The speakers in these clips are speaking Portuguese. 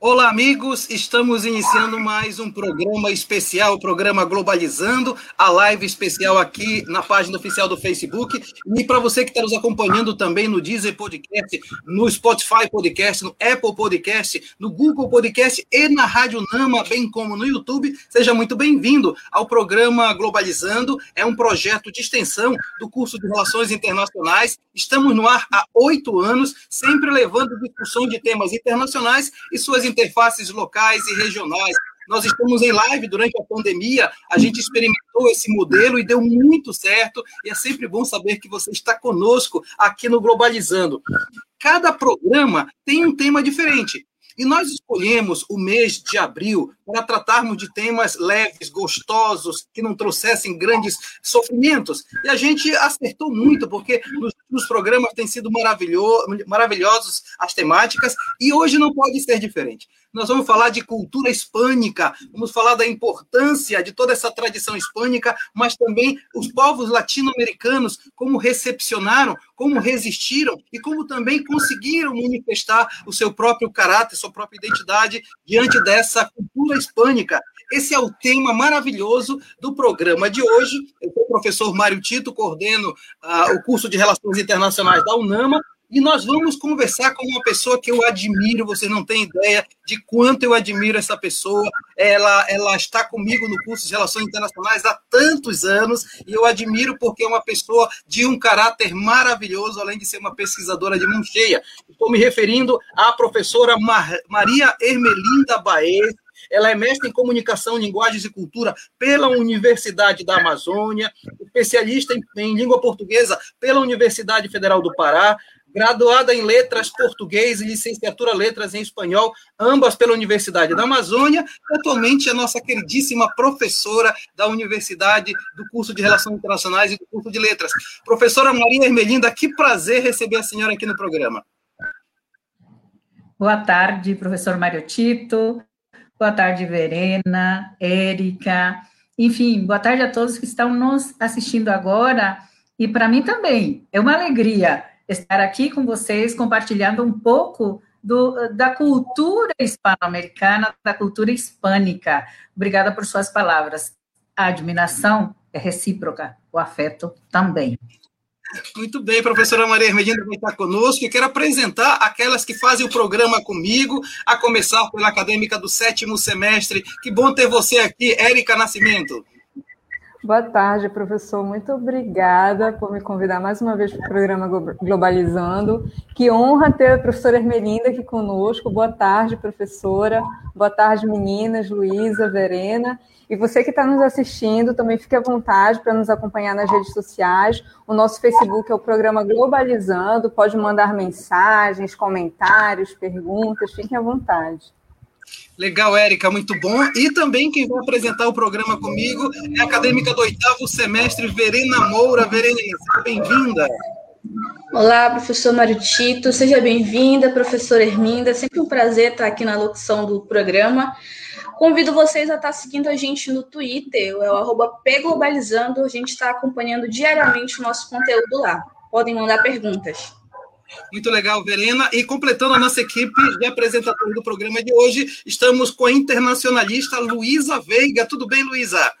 Olá, amigos! Estamos iniciando mais um programa especial, o programa Globalizando, a live especial aqui na página oficial do Facebook. E para você que está nos acompanhando também no Deezer Podcast, no Spotify Podcast, no Apple Podcast, no Google Podcast e na Rádio Nama, bem como no YouTube, seja muito bem-vindo ao programa Globalizando. É um projeto de extensão do curso de Relações Internacionais. Estamos no ar há 8 anos, sempre levando discussão de temas internacionais e suas interfaces locais e regionais. Nós estamos em live durante a pandemia, a gente experimentou esse modelo e deu muito certo, e é sempre bom saber que você está conosco aqui no Globalizando. Cada programa tem um tema diferente, e nós escolhemos o mês de abril para tratarmos de temas leves, gostosos, que não trouxessem grandes sofrimentos. E a gente acertou muito, porque nos programas têm sido maravilhosos as temáticas, e hoje não pode ser diferente. Nós vamos falar de cultura hispânica, vamos falar da importância de toda essa tradição hispânica, mas também os povos latino-americanos, como recepcionaram, como resistiram e como também conseguiram manifestar o seu próprio caráter, sua própria identidade diante dessa cultura hispânica. Esse é o tema maravilhoso do programa de hoje. Eu sou o professor Mário Tito, coordeno o curso de Relações Internacionais da UNAMA, e nós vamos conversar com uma pessoa que eu admiro, vocês não têm ideia de quanto eu admiro essa pessoa. Ela está comigo no curso de Relações Internacionais há tantos anos, e eu admiro porque é uma pessoa de um caráter maravilhoso, além de ser uma pesquisadora de mão cheia. Estou me referindo à professora Maria Hermelinda Báez. Ela é mestre em Comunicação, Linguagens e Cultura pela Universidade da Amazônia, especialista em língua portuguesa pela Universidade Federal do Pará, graduada em Letras Português e Licenciatura Letras em Espanhol, ambas pela Universidade da Amazônia, e atualmente é nossa queridíssima professora da Universidade do curso de Relações Internacionais e do curso de Letras. Professora Maria Hermelinda, que prazer receber a senhora aqui no programa. Boa tarde, professor Mário Tito. Boa tarde, Verena, Érica. Enfim, boa tarde a todos que estão nos assistindo agora. E para mim também, é uma alegria estar aqui com vocês, compartilhando um pouco da cultura hispano-americana, da cultura hispânica. Obrigada por suas palavras. A admiração é recíproca, o afeto também. Muito bem, professora Maria Hermelinda vai estar conosco, e quero apresentar aquelas que fazem o programa comigo, a começar pela acadêmica do 7º semestre. Que bom ter você aqui, Érica Nascimento. Boa tarde, professor. Muito obrigada por me convidar mais uma vez para o programa Globalizando. Que honra ter a professora Hermelinda aqui conosco. Boa tarde, professora. Boa tarde, meninas, Luísa, Verena. E você que está nos assistindo, também fique à vontade para nos acompanhar nas redes sociais. O nosso Facebook é o programa Globalizando. Pode mandar mensagens, comentários, perguntas. Fiquem à vontade. Legal, Érica, muito bom. E também quem vai apresentar o programa comigo é a acadêmica do 8º semestre, Verena Moura. Verena, seja bem-vinda. Olá, professor Mário Tito, seja bem-vinda, professora Herminda. Sempre um prazer estar aqui na locução do programa. Convido vocês a estar seguindo a gente no Twitter, é o @pglobalizando. A gente está acompanhando diariamente o nosso conteúdo lá. Podem mandar perguntas. Muito legal, Verena. E completando a nossa equipe de apresentadores do programa de hoje, estamos com a internacionalista Luísa Veiga. Tudo bem, Luísa?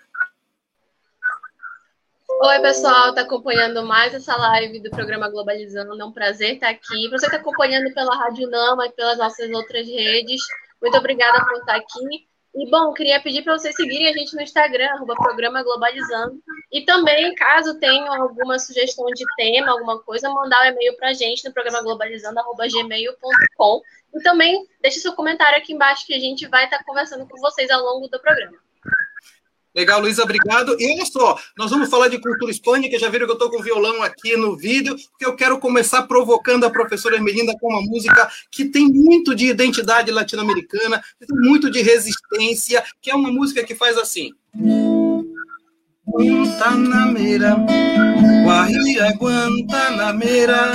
Oi, pessoal. Está acompanhando mais essa live do programa Globalizando. É um prazer estar aqui. Você está acompanhando pela Rádio Nama e pelas nossas outras redes. Muito obrigada por estar aqui. E, bom, queria pedir para vocês seguirem a gente no Instagram, @programaglobalizando. E também, caso tenham alguma sugestão de tema, alguma coisa, mandar um e-mail para a gente no programaglobalizando@gmail.com. E também deixe seu comentário aqui embaixo que a gente vai estar conversando com vocês ao longo do programa. Legal, Luísa, obrigado. E olha só, nós vamos falar de cultura hispânica. Já viram que eu estou com violão aqui no vídeo, porque eu quero começar provocando a professora Hermelinda com uma música que tem muito de identidade latino-americana, que tem muito de resistência, que é uma música que faz assim. Guantanamera, Guajira, Guantanamera,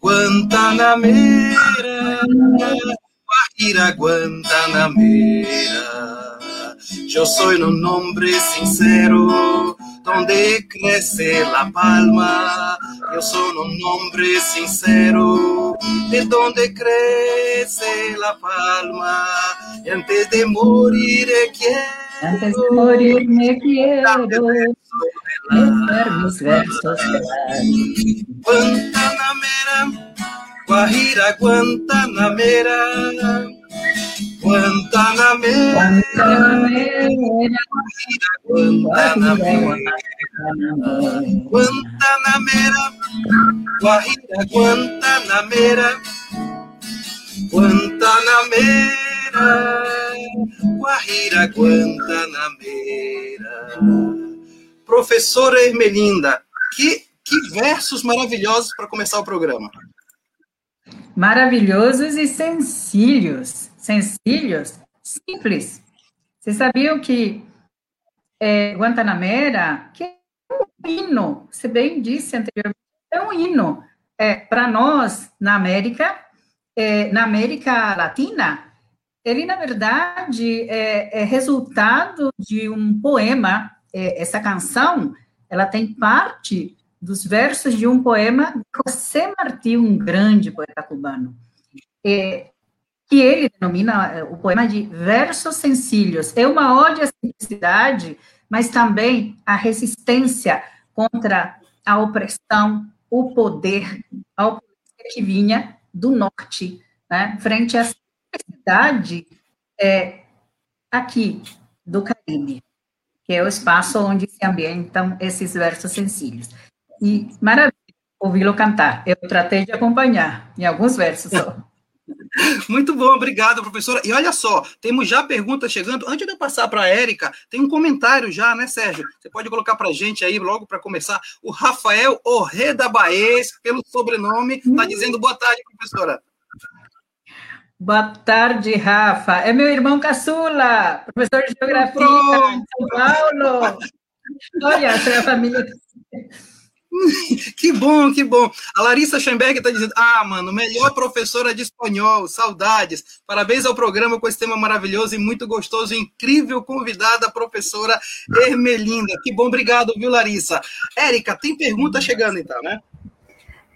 Guantanamera, Guajira, Guantanamera. Yo soy un hombre sincero, donde crece la palma. Yo soy un hombre sincero, de donde crece la palma, e antes de morir é que antes de morir me quero cantar meus versos de Guantanamera, Guajira, Guantanamera, Guantanamera, Guantanamera, Guantanamera, Guajira, Guantanamera, Guantanamera, Guajira, Guantanamera. Professora Hermelinda, que versos maravilhosos para começar o programa. Maravilhosos e sencillos. Sencillos, simples. Vocês sabiam que Guantanamera, que é um hino, você bem disse anteriormente, é um hino. Para nós, na América Latina, ele, na verdade, é resultado de um poema. Essa canção, ela tem parte dos versos de um poema de José Martí, um grande poeta cubano, que ele denomina o poema de versos sencillos. É uma ode à simplicidade, mas também à resistência contra a opressão, o poder, a opressão que vinha do norte, né? Frente à simplicidade aqui do Caribe, que é o espaço onde se ambientam esses versos sencillos. E maravilha ouvi-lo cantar. Eu tratei de acompanhar em alguns versos só. Muito bom, obrigado, professora. E olha só, temos já perguntas chegando. Antes de eu passar para a Érica, tem um comentário já, né, Sérgio? Você pode colocar para a gente aí, logo para começar, o Rafael Orreda Baez, pelo sobrenome, está dizendo boa tarde, professora. Boa tarde, Rafa. É meu irmão caçula, professor de geografia em São Paulo. Olha, a família... Que bom, que bom. A Larissa Schoenberg está dizendo, melhor professora de espanhol, saudades. Parabéns ao programa com esse tema maravilhoso e muito gostoso, incrível convidada, a professora Hermelinda. Que bom, obrigado, viu, Larissa? Érica, tem pergunta chegando então, né?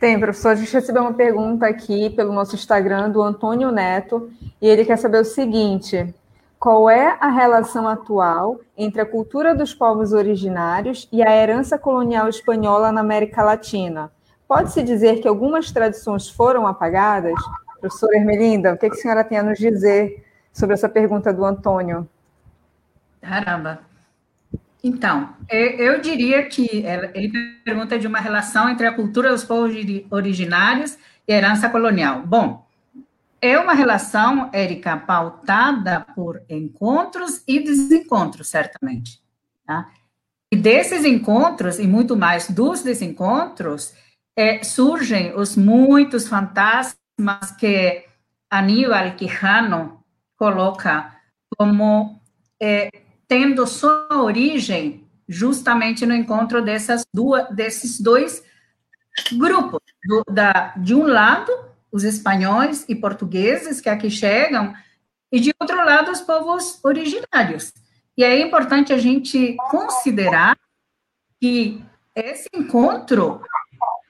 Tem, professor. A gente recebeu uma pergunta aqui pelo nosso Instagram do Antônio Neto e ele quer saber o seguinte: qual é a relação atual entre a cultura dos povos originários e a herança colonial espanhola na América Latina? Pode-se dizer que algumas tradições foram apagadas? Professora Hermelinda, o que a senhora tem a nos dizer sobre essa pergunta do Antônio? Caramba! Então, eu diria que ele pergunta de uma relação entre a cultura dos povos originários e a herança colonial. Bom, é uma relação, Érica, pautada por encontros e desencontros, certamente. Tá? E desses encontros, e muito mais dos desencontros, surgem os muitos fantasmas que Aníbal Quijano coloca como tendo sua origem justamente no encontro desses dois grupos. De um lado, os espanhóis e portugueses que aqui chegam, e de outro lado, os povos originários. E é importante a gente considerar que esse encontro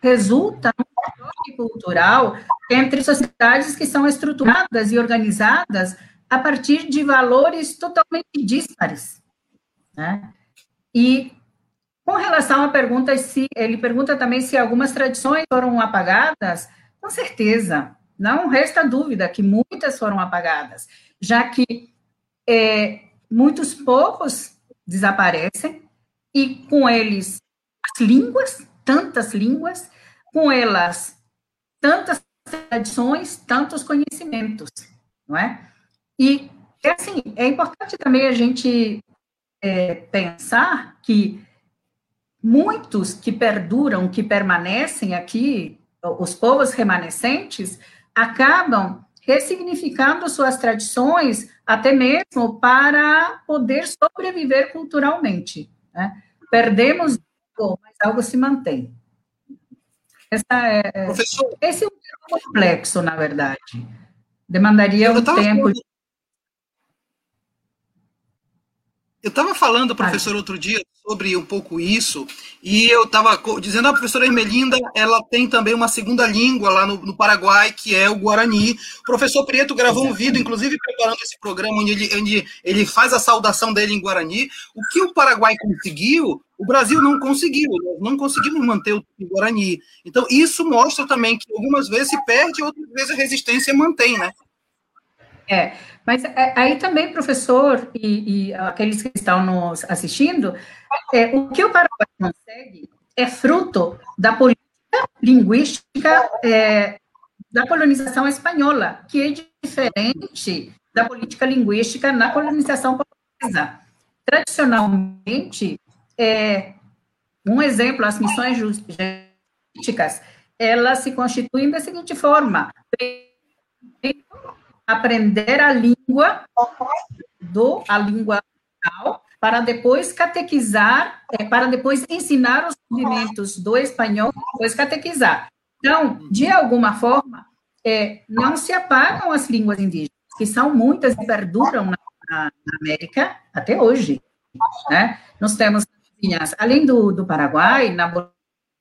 resulta num choque cultural entre sociedades que são estruturadas e organizadas a partir de valores totalmente díspares, né? E com relação à pergunta, ele pergunta também se algumas tradições foram apagadas. Com certeza, não resta dúvida que muitas foram apagadas, já que muitos povos desaparecem e com eles as línguas, com elas tantas tradições, tantos conhecimentos, não é? E, assim, é importante também a gente pensar que muitos que perduram, que permanecem aqui, os povos remanescentes acabam ressignificando suas tradições até mesmo para poder sobreviver culturalmente, né? Perdemos algo, mas algo se mantém. Esse é um tema complexo, na verdade. Demandaria um tempo... Eu estava falando, professor, outro dia sobre um pouco isso, e eu estava dizendo, a professora Hermelinda, ela tem também uma segunda língua lá no Paraguai, que é o Guarani. O professor Prieto gravou um vídeo, inclusive, preparando esse programa, onde ele faz a saudação dele em Guarani. O que o Paraguai conseguiu, o Brasil não conseguiu. Nós não conseguimos manter o Guarani. Então, isso mostra também que algumas vezes se perde, outras vezes a resistência mantém, né? É, mas aí também, professor, e aqueles que estão nos assistindo, o que o Paraguai consegue é fruto da política linguística da colonização espanhola, que é diferente da política linguística na colonização portuguesa. Tradicionalmente, um exemplo, as missões jesuíticas, elas se constituem da seguinte forma: aprender a língua local, para depois catequizar, para depois ensinar os movimentos do espanhol, depois catequizar. Então, de alguma forma, não se apagam as línguas indígenas, que são muitas e perduram na América até hoje, né? Nós temos, além do Paraguai, na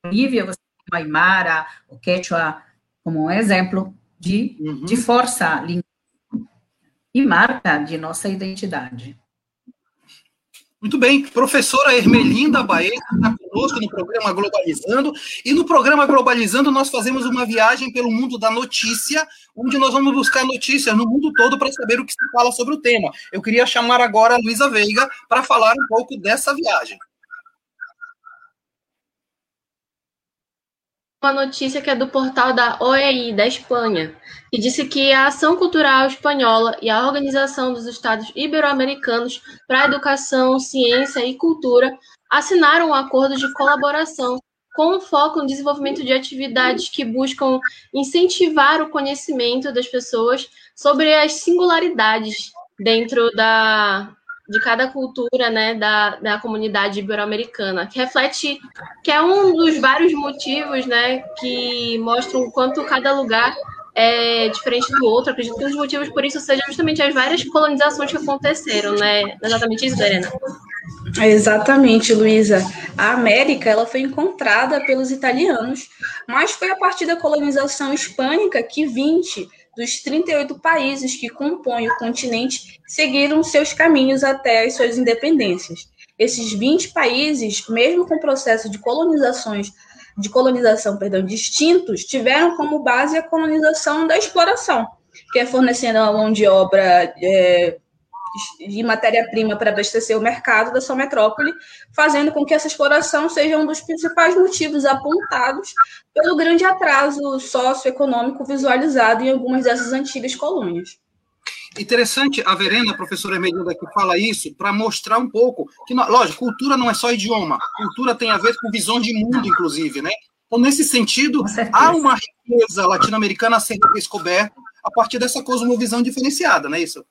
Bolívia, você tem o Aymara, o Quechua, como um exemplo de força linguística e marca de nossa identidade. Muito bem, professora Hermelinda Báez está conosco no programa Globalizando, e no programa Globalizando nós fazemos uma viagem pelo mundo da notícia, onde nós vamos buscar notícias no mundo todo para saber o que se fala sobre o tema. Eu queria chamar agora a Luísa Veiga para falar um pouco dessa viagem. Uma notícia que é do portal da OEI, da Espanha, que disse que a Ação Cultural Espanhola e a Organização dos Estados Ibero-Americanos para a Educação, Ciência e Cultura assinaram um acordo de colaboração com foco no desenvolvimento de atividades que buscam incentivar o conhecimento das pessoas sobre as singularidades dentro de cada cultura, né, da comunidade ibero-americana, que reflete, que é um dos vários motivos, né, que mostram o quanto cada lugar é diferente do outro. Acredito que um dos motivos por isso seja justamente as várias colonizações que aconteceram, né? Exatamente isso, Verena? Exatamente, Luísa. A América, ela foi encontrada pelos italianos, mas foi a partir da colonização hispânica que 20 dos 38 países que compõem o continente seguiram seus caminhos até as suas independências. Esses 20 países, mesmo com processo de colonização, distintos, tiveram como base a colonização da exploração, que é fornecendo a mão de obra e matéria-prima para abastecer o mercado da sua metrópole, fazendo com que essa exploração seja um dos principais motivos apontados pelo grande atraso socioeconômico visualizado em algumas dessas antigas colônias. Interessante a Verena, a professora Hermelinda, que fala isso, para mostrar um pouco que, lógico, cultura não é só idioma, cultura tem a ver com visão de mundo, inclusive, né? Então, nesse sentido, há uma riqueza latino-americana a ser descoberta a partir dessa cosmovisão diferenciada, não é isso?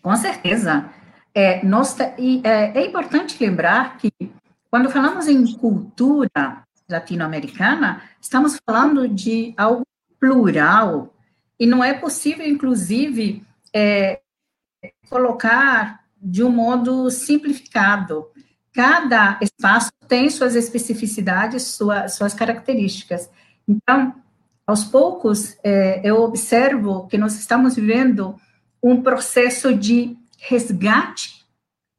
Com certeza. É importante lembrar que, quando falamos em cultura latino-americana, estamos falando de algo plural, e não é possível, inclusive, colocar de um modo simplificado. Cada espaço tem suas especificidades, suas características. Então, aos poucos, eu observo que nós estamos vivendo um processo de resgate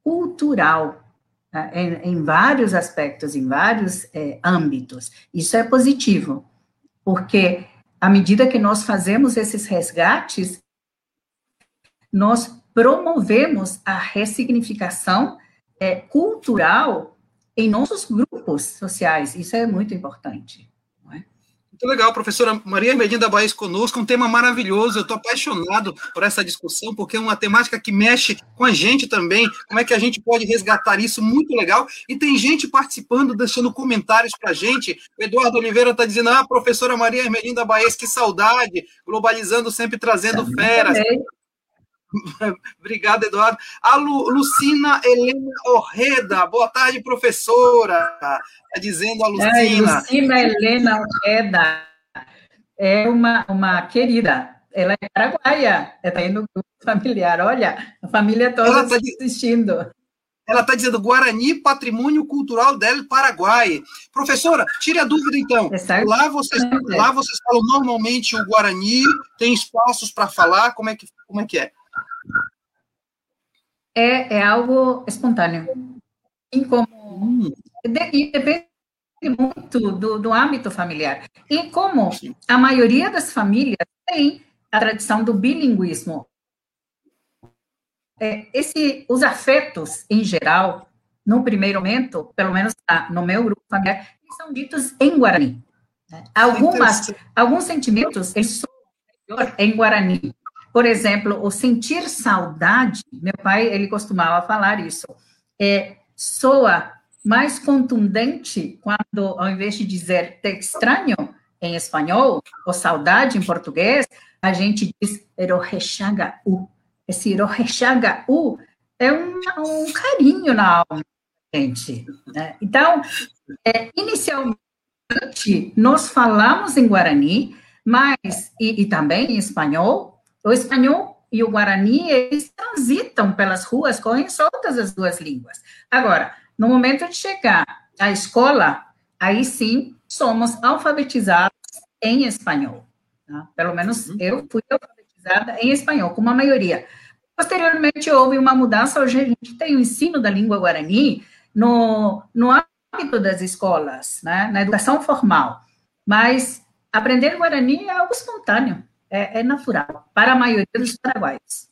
cultural, tá? em vários aspectos, em vários âmbitos. Isso é positivo, porque à medida que nós fazemos esses resgates, nós promovemos a ressignificação cultural em nossos grupos sociais. Isso é muito importante. Muito legal, professora Maria Hermelinda Báez conosco, um tema maravilhoso. Eu estou apaixonado por essa discussão, porque é uma temática que mexe com a gente também, como é que a gente pode resgatar isso, muito legal. E tem gente participando, deixando comentários para a gente. O Eduardo Oliveira está dizendo, professora Maria Hermelinda Báez, que saudade, globalizando, sempre trazendo feras. Obrigado, Eduardo. A Lucina Helena Orreda, boa tarde, professora. Está dizendo a Lucina. Lucina Helena Orreda é uma querida, Ela é paraguaia, ela está indo no grupo familiar. Olha, a família toda está assistindo. Ela está dizendo Guarani, patrimônio cultural del Paraguai. Professora, tire a dúvida, então. É lá vocês falam normalmente o Guarani, tem espaços para falar, como é que é? É algo espontâneo. Assim como, e depende muito do âmbito familiar. E como a maioria das famílias tem a tradição do bilinguismo, os afetos, em geral, no primeiro momento, pelo menos no meu grupo familiar, são ditos em Guarani. Alguns sentimentos em Guarani. Por exemplo, o sentir saudade, meu pai, ele costumava falar isso, soa mais contundente quando, ao invés de dizer te extraño em espanhol, ou saudade em português, a gente diz erorexagaú. Esse erorexagaú é um carinho na alma da gente, né? Então, inicialmente, nós falamos em Guarani, mas, e também em espanhol. O espanhol e o Guarani, eles transitam pelas ruas, correm soltas as duas línguas. Agora, no momento de chegar à escola, aí sim, somos alfabetizados em espanhol. Tá? Pelo menos eu fui alfabetizada em espanhol, como a maioria. Posteriormente, houve uma mudança. Hoje a gente tem o ensino da língua Guarani no âmbito das escolas, né? Na educação formal. Mas aprender Guarani é algo espontâneo. É natural, para a maioria dos paraguaios.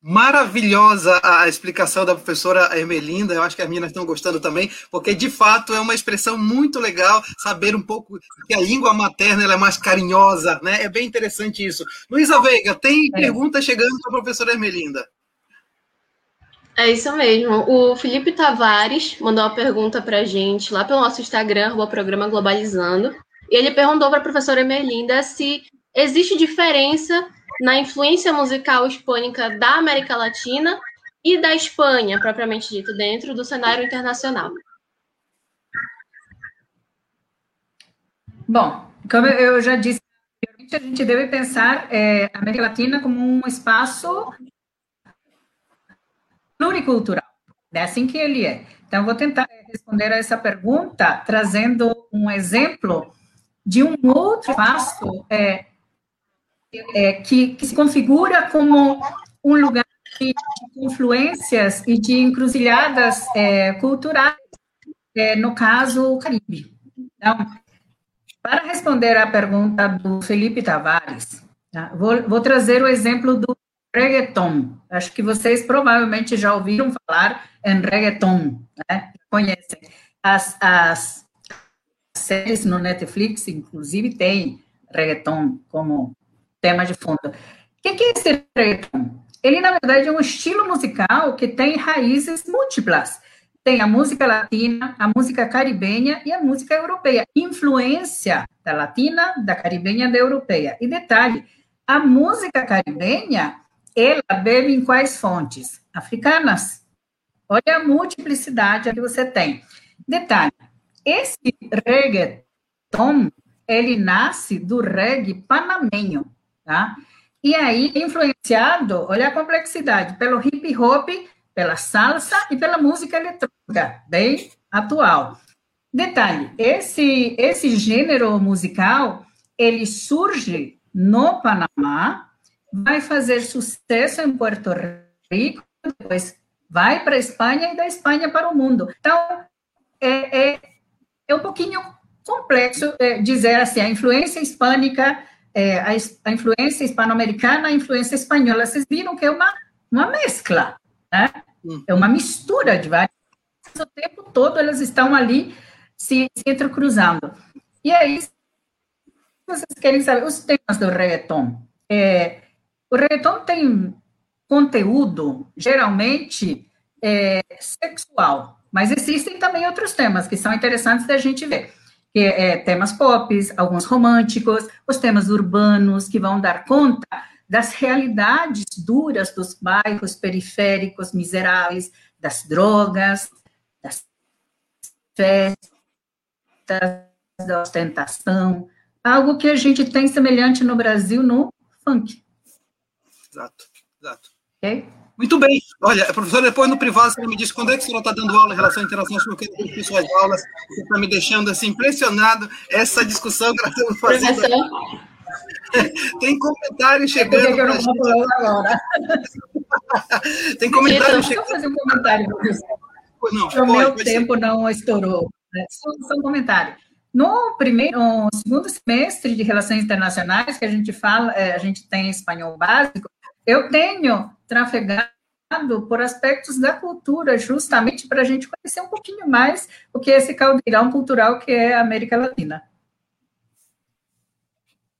Maravilhosa a explicação da professora Hermelinda, eu acho que as meninas estão gostando também, porque, de fato, é uma expressão muito legal saber um pouco que a língua materna ela é mais carinhosa, né? É bem interessante isso. Luísa Veiga, tem pergunta chegando para a professora Hermelinda. É isso mesmo. O Felipe Tavares mandou uma pergunta para a gente lá pelo nosso Instagram, o programa Globalizando. E ele perguntou para a professora Hermelinda se existe diferença na influência musical hispânica da América Latina e da Espanha, propriamente dito, dentro do cenário internacional. Bom, como eu já disse, a gente deve pensar a América Latina como um espaço pluricultural. É assim que ele é. Então, vou tentar responder a essa pergunta trazendo um exemplo de um outro espaço que se configura como um lugar de confluências e de encruzilhadas culturais, no caso, o Caribe. Então, para responder à pergunta do Felipe Tavares, tá? Vou trazer o exemplo do reggaeton. Acho que vocês provavelmente já ouviram falar em reggaeton, né? Conhecem as séries no Netflix, inclusive, tem reggaeton como tema de fundo. O que é esse reggaeton? Ele, na verdade, é um estilo musical que tem raízes múltiplas. Tem a música latina, a música caribenha e a música europeia. Influência da latina, da caribenha, da europeia. E detalhe, a música caribenha, ela bebe em quais fontes? Africanas. Olha a multiplicidade que você tem. Detalhe, esse reggaeton, ele nasce do reggae panameño, tá? E aí, influenciado, olha a complexidade, pelo hip hop, pela salsa e pela música eletrônica, bem atual. Detalhe, esse gênero musical, ele surge no Panamá, vai fazer sucesso em Puerto Rico, depois vai para a Espanha e da Espanha para o mundo. Então, é um pouquinho complexo dizer assim, a influência hispânica, a influência hispano-americana, a influência espanhola. Vocês viram que é uma mescla, né? É uma mistura de várias coisas. O tempo todo elas estão ali se entrecruzando. E aí, se vocês querem saber os temas do reggaeton, o reggaeton tem conteúdo, geralmente, sexual. Mas existem também outros temas que são interessantes da gente ver, que temas pop, alguns românticos, os temas urbanos que vão dar conta das realidades duras dos bairros periféricos miseráveis, das drogas, das festas, da ostentação, Algo que a gente tem semelhante no Brasil no funk. Exato, exato. Ok? Muito bem. Olha, professora, depois no privado você me diz quando é que a senhora está dando aula em relação à interação, porque eu fiz suas aulas, você está me deixando assim, impressionado essa discussão que nós estamos fazendo. Tem comentário chegando. Eu não vou falar agora. Tem comentário chegando. Deixa eu fazer um comentário, professor. Não, o meu tempo ser. Não estourou. Né? Só um comentário. No segundo semestre de Relações Internacionais, que a gente fala, a gente tem espanhol básico, eu tenho trafegado por aspectos da cultura, justamente para a gente conhecer um pouquinho mais o que é esse caldeirão cultural que é a América Latina.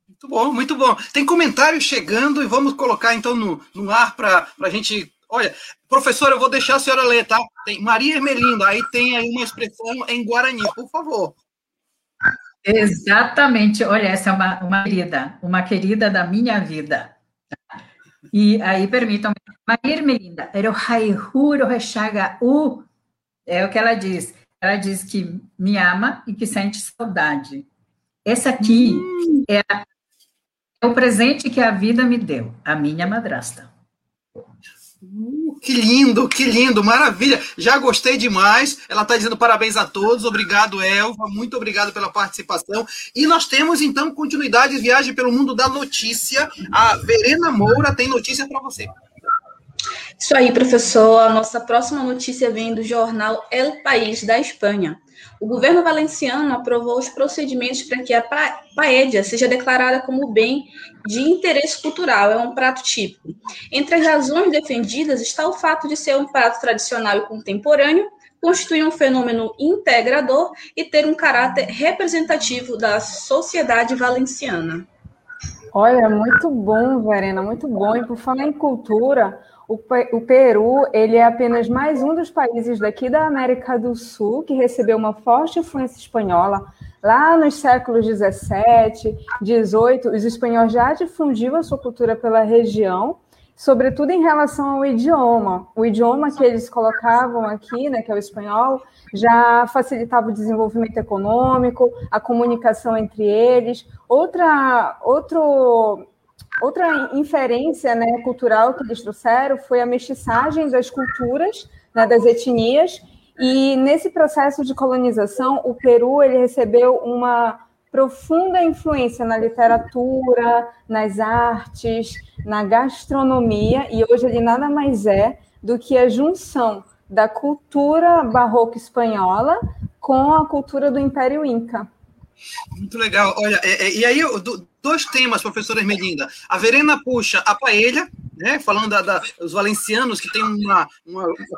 Muito bom, muito bom. Tem comentário chegando e vamos colocar, então, no ar para a gente... Olha, professora, eu vou deixar a senhora ler, tá? Tem Maria Hermelinda, aí tem aí uma expressão em Guarani, por favor. Exatamente, olha, essa é uma querida da minha vida. E aí, permitam, Maria Hermelinda, é o que ela diz que me ama e que sente saudade. Essa aqui é o presente que a vida me deu, a minha madrasta. Que lindo, maravilha. Já gostei demais. Ela está dizendo parabéns a todos. Obrigado, Elva. Muito obrigado pela participação. E nós temos, então, continuidade, viagem pelo mundo da notícia. A Verena Moura tem notícia para você. Isso aí, professor. A nossa próxima notícia vem do jornal El País, da Espanha. O governo valenciano aprovou os procedimentos para que a paella seja declarada como bem de interesse cultural, é um prato típico. Entre as razões defendidas está o fato de ser um prato tradicional e contemporâneo, constituir um fenômeno integrador e ter um caráter representativo da sociedade valenciana. Olha, muito bom, Verena, muito bom. E por falar em cultura, o Peru, ele é apenas mais um dos países daqui da América do Sul que recebeu uma forte influência espanhola. Lá nos séculos 17, 18, os espanhóis já difundiam a sua cultura pela região, sobretudo em relação ao idioma. O idioma que eles colocavam aqui, né, que é o espanhol, já facilitava o desenvolvimento econômico, a comunicação entre eles. Outra inferência, né, cultural que eles trouxeram foi a mestiçagem das culturas, né, das etnias, e nesse processo de colonização, o Peru ele recebeu uma profunda influência na literatura, nas artes, na gastronomia, e hoje ele nada mais é do que a junção da cultura barroca espanhola com a cultura do Império Inca. Muito legal. Olha, e aí, dois temas, professora Hermelinda. A Verena puxa a paella, né, falando dos valencianos, que tem uma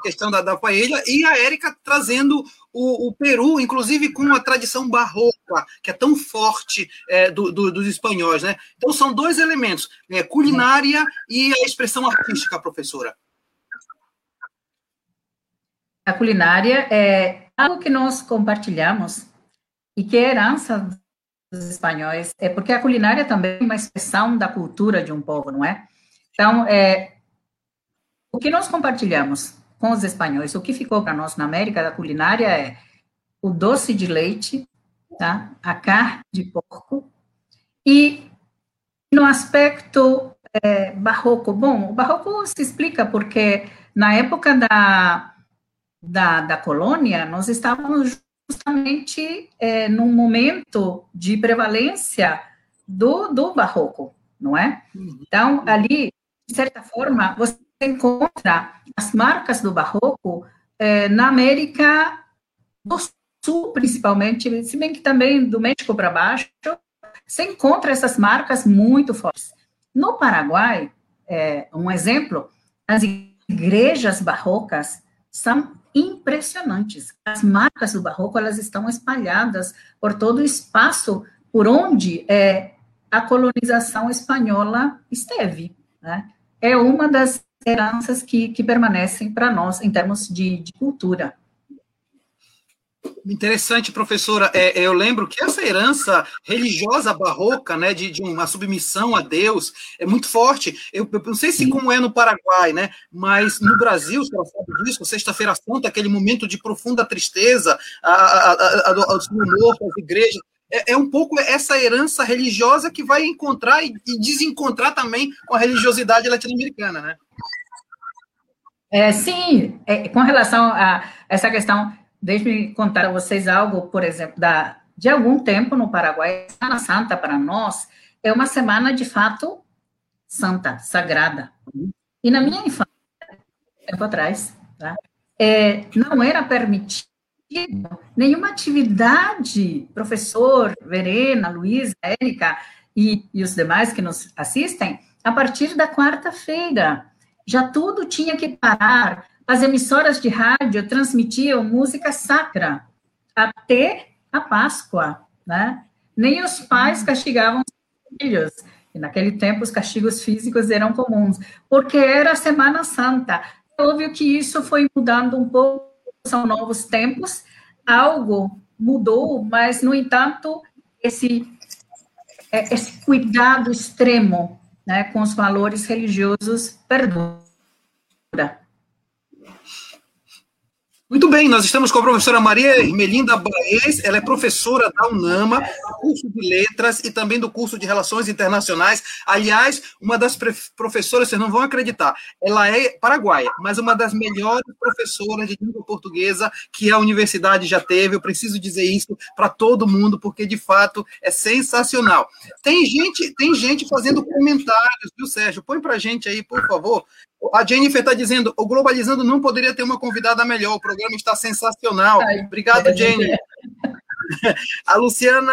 questão da paella, e a Érica trazendo o Peru, inclusive com a tradição barroca, que é tão forte dos espanhóis. Né? Então, são dois elementos, né, culinária e a expressão artística, professora. A culinária é algo que nós compartilhamos, e que é herança dos espanhóis, é porque a culinária também é uma expressão da cultura de um povo, não é? Então, o que nós compartilhamos com os espanhóis, o que ficou para nós na América da culinária é o doce de leite, tá? A carne de porco, e no aspecto barroco, bom, o barroco se explica porque na época da colônia, nós estávamos justamente num momento de prevalência do barroco, não é? Então, ali, de certa forma, você encontra as marcas do barroco na América do Sul, principalmente, se bem que também do México para baixo, você encontra essas marcas muito fortes. No Paraguai, um exemplo, as igrejas barrocas são impressionantes. As marcas do barroco, elas estão espalhadas por todo o espaço por onde a colonização espanhola esteve, né? É uma das heranças que permanecem para nós em termos de cultura. Interessante, professora. Eu lembro que essa herança religiosa barroca, né, de uma submissão a Deus, é muito forte. Eu não sei se como é no Paraguai, né, mas no Brasil, se ela sabe disso, Sexta-feira Santa, aquele momento de profunda tristeza, do humor, as igrejas. É um pouco essa herança religiosa que vai encontrar e desencontrar também com a religiosidade latino-americana, né? Sim, com relação a essa questão, deixe-me contar a vocês algo, por exemplo, de algum tempo no Paraguai, a Semana Santa para nós é uma semana, de fato, santa, sagrada. E na minha infância, tempo atrás, tá? Não era permitido nenhuma atividade, professor, Verena, Luísa, Érica e os demais que nos assistem, a partir da quarta-feira. Já tudo tinha que parar, as emissoras de rádio transmitiam música sacra até a Páscoa, né? Nem os pais castigavam os filhos, e naquele tempo os castigos físicos eram comuns, porque era a Semana Santa. Óbvio que isso foi mudando um pouco, são novos tempos, algo mudou, mas, no entanto, esse cuidado extremo, né, com os valores religiosos perdura. Muito bem, nós estamos com a professora Maria Hermelinda Báez, ela é professora da UNAMA, do curso de Letras e também do curso de Relações Internacionais. Aliás, uma das professoras, vocês não vão acreditar, ela é paraguaia, mas uma das melhores professoras de língua portuguesa que a universidade já teve. Eu preciso dizer isso para todo mundo, porque, de fato, é sensacional. Tem gente fazendo comentários, viu, Sérgio? Põe para a gente aí, por favor. A Jennifer está dizendo, o Globalizando não poderia ter uma convidada melhor, o programa está sensacional. Obrigado, Jennifer. A Lucina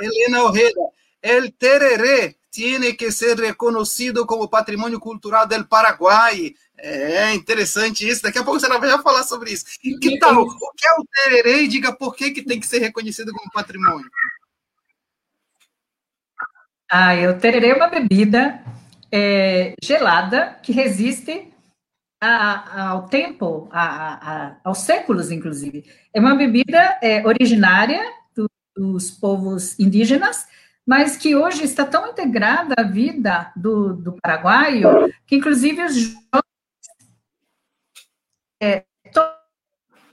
Helena Orreda, El Tereré tiene que ser reconhecido como patrimônio cultural do Paraguai. É interessante isso, daqui a pouco você vai falar sobre isso. Que tal? O que é o tereré e diga por que tem que ser reconhecido como patrimônio? O tereré é uma bebida gelada, que resiste ao tempo, aos séculos, inclusive. É uma bebida originária dos povos indígenas, mas que hoje está tão integrada à vida do paraguaio, que inclusive os jovens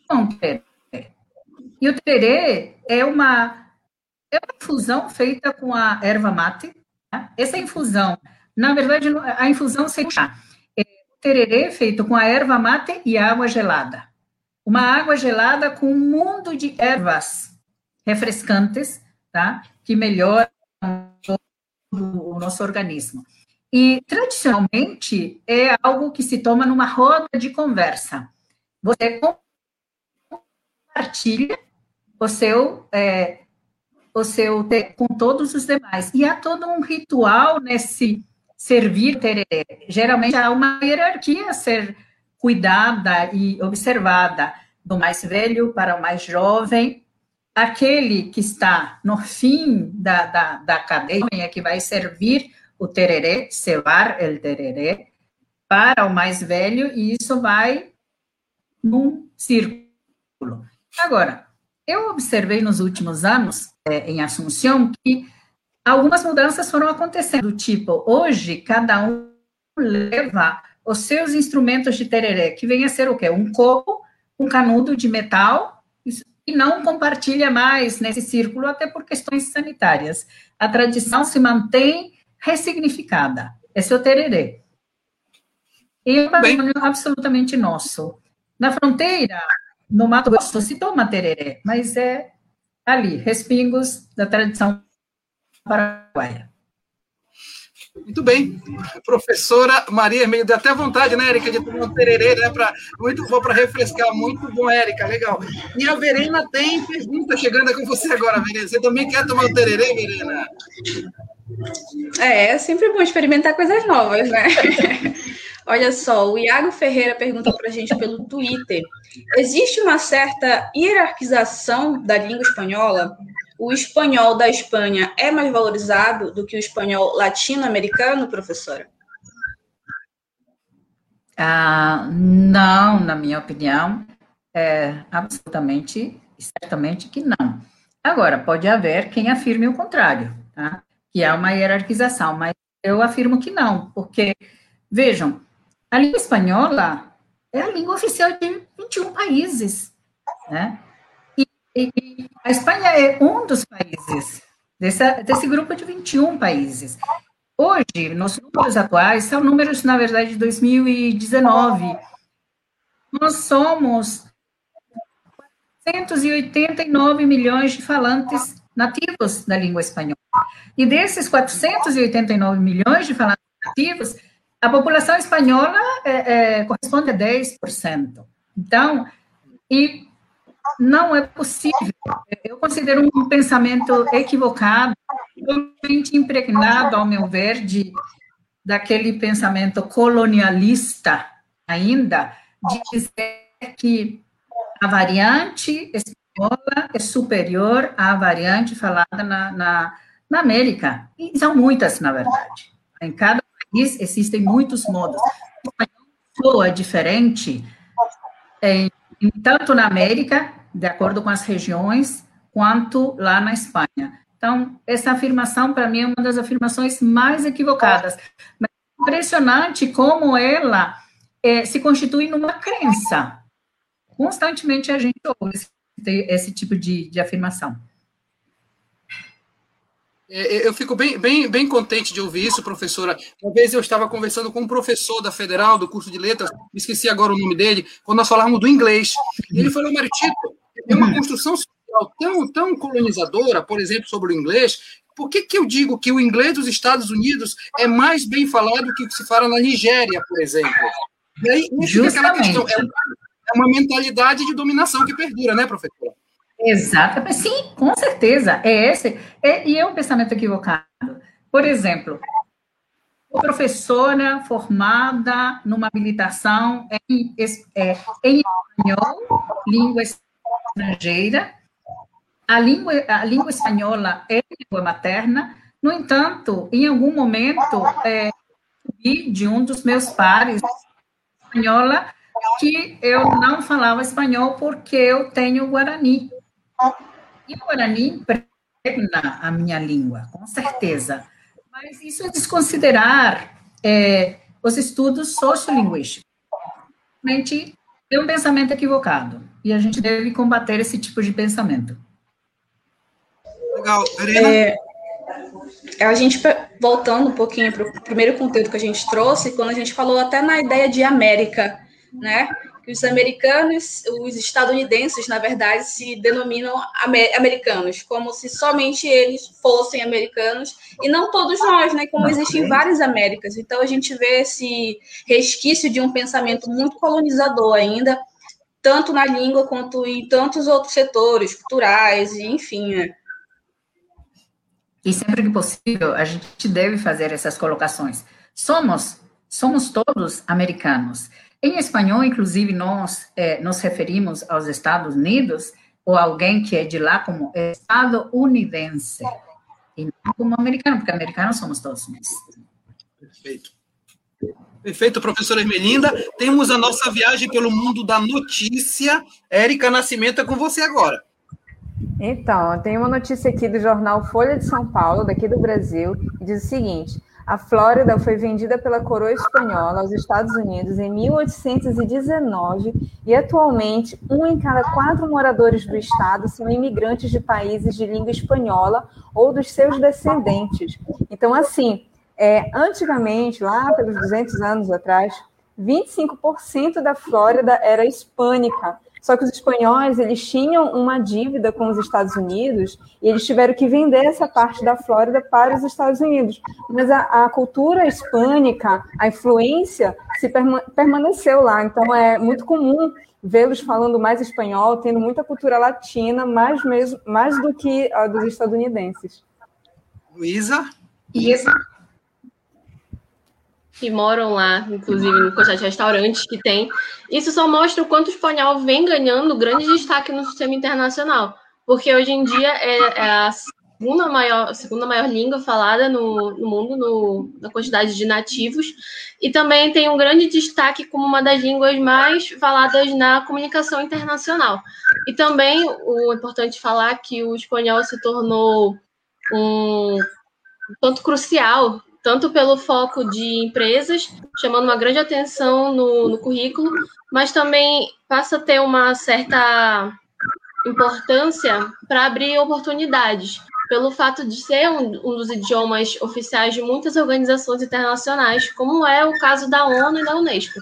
tomam tererê. E o tererê é uma infusão feita com a erva mate, né? Essa infusão, na verdade, a infusão sem chá. É um tererê feito com a erva mate e água gelada. Uma água gelada com um mundo de ervas refrescantes, tá? Que melhoram o nosso organismo. E, tradicionalmente, é algo que se toma numa roda de conversa. Você compartilha o seu tererê com todos os demais. E há todo um ritual nesse servir tererê. Geralmente há uma hierarquia a ser cuidada e observada, do mais velho para o mais jovem. Aquele que está no fim da cadeia, que vai servir o tererê, cebar o tererê, para o mais velho, e isso vai num círculo. Agora, eu observei nos últimos anos, em Assunção, que algumas mudanças foram acontecendo, do tipo, hoje, cada um leva os seus instrumentos de tereré, que vem a ser o quê? Um copo, um canudo de metal, e não compartilha mais nesse círculo, até por questões sanitárias. A tradição se mantém ressignificada. Esse é o tereré. E é um patrimônio absolutamente nosso. Na fronteira, no Mato Grosso, se toma tereré, mas é ali, respingos da tradição paraguaia. Muito bem. Professora Maria Hermelinda, deu até vontade, né, Érica, de tomar um tererê, né? Muito bom para refrescar. Muito bom, Érica, legal. E a Verena tem pergunta chegando com você agora, Verena. Você também quer tomar um tererê, Verena? É sempre bom experimentar coisas novas, né? Olha só, o Iago Ferreira perguntou para a gente pelo Twitter. Existe uma certa hierarquização da língua espanhola? O espanhol da Espanha é mais valorizado do que o espanhol latino-americano, professora? Não, na minha opinião, absolutamente e certamente que não. Agora, pode haver quem afirme o contrário, tá? Que há uma hierarquização, mas eu afirmo que não, porque, vejam, a língua espanhola é a língua oficial de 21 países, né? E a Espanha é um dos países desse grupo de 21 países. Hoje, nossos números atuais são números, na verdade, de 2019. Nós somos 489 milhões de falantes nativos da língua espanhola. E desses 489 milhões de falantes nativos, a população espanhola corresponde a 10%. Então, e não é possível. Eu considero um pensamento equivocado, totalmente impregnado, ao meu ver, daquele pensamento colonialista ainda, de dizer que a variante espanhola é superior à variante falada na América. E são muitas, na verdade. Em cada país existem muitos modos. O espanhol soa diferente, tanto na América, de acordo com as regiões, quanto lá na Espanha. Então, essa afirmação, para mim, é uma das afirmações mais equivocadas. Mas é impressionante como ela se constitui numa crença. Constantemente a gente ouve esse tipo de afirmação. Eu fico bem contente de ouvir isso, professora. Uma vez eu estava conversando com um professor da Federal, do curso de letras, esqueci agora o nome dele, quando nós falávamos do inglês. Ele falou, Mário Tito, é uma construção social tão colonizadora, por exemplo, sobre o inglês. Por que eu digo que o inglês dos Estados Unidos é mais bem falado que o que se fala na Nigéria, por exemplo? E aí, justamente, aquela questão, é uma mentalidade de dominação que perdura, né, professora? Exatamente, sim, com certeza, e é um pensamento equivocado. Por exemplo, professora formada numa habilitação em espanhol, língua estrangeira, a língua espanhola é língua materna, no entanto, em algum momento, de um dos meus pares espanhola, que eu não falava espanhol porque eu tenho guarani. E o guarani impregna a minha língua, com certeza. Mas isso é desconsiderar os estudos sociolinguísticos. Realmente é um pensamento equivocado. E a gente deve combater esse tipo de pensamento. Legal. Verena? A gente, voltando um pouquinho para o primeiro conteúdo que a gente trouxe, quando a gente falou até na ideia de América, né? Que os americanos, os estadunidenses, na verdade, se denominam americanos, como se somente eles fossem americanos, e não todos nós, né? Como existem várias Américas. Então, a gente vê esse resquício de um pensamento muito colonizador ainda, tanto na língua quanto em tantos outros setores, culturais, enfim, né? E sempre que possível, a gente deve fazer essas colocações. Somos todos americanos. Em espanhol, inclusive, nós nos referimos aos Estados Unidos ou alguém que é de lá como estadunidense e não como americano, porque americanos somos todos nós. Perfeito. Perfeito, professora Hermelinda. Temos a nossa viagem pelo mundo da notícia. Érica Nascimento, é com você agora. Então, tem uma notícia aqui do jornal Folha de São Paulo, daqui do Brasil, que diz o seguinte: a Flórida foi vendida pela coroa espanhola aos Estados Unidos em 1819 e, atualmente, 1 em cada 4 moradores do estado são imigrantes de países de língua espanhola ou dos seus descendentes. Então, assim, antigamente, lá pelos 200 anos atrás, 25% da Flórida era hispânica. Só que os espanhóis, eles tinham uma dívida com os Estados Unidos e eles tiveram que vender essa parte da Flórida para os Estados Unidos. Mas a cultura hispânica, a influência, se permaneceu lá. Então, é muito comum vê-los falando mais espanhol, tendo muita cultura latina, mais do que a dos estadunidenses. Luísa? Isso. Que moram lá, inclusive, no quantidade de restaurantes que tem. Isso só mostra o quanto o espanhol vem ganhando grande destaque no sistema internacional, porque hoje em dia é a segunda maior língua falada no mundo, na quantidade de nativos, e também tem um grande destaque como uma das línguas mais faladas na comunicação internacional. E também, é importante falar que o espanhol se tornou um ponto crucial, tanto pelo foco de empresas, chamando uma grande atenção no currículo, mas também passa a ter uma certa importância para abrir oportunidades, pelo fato de ser um dos idiomas oficiais de muitas organizações internacionais, como é o caso da ONU e da Unesco.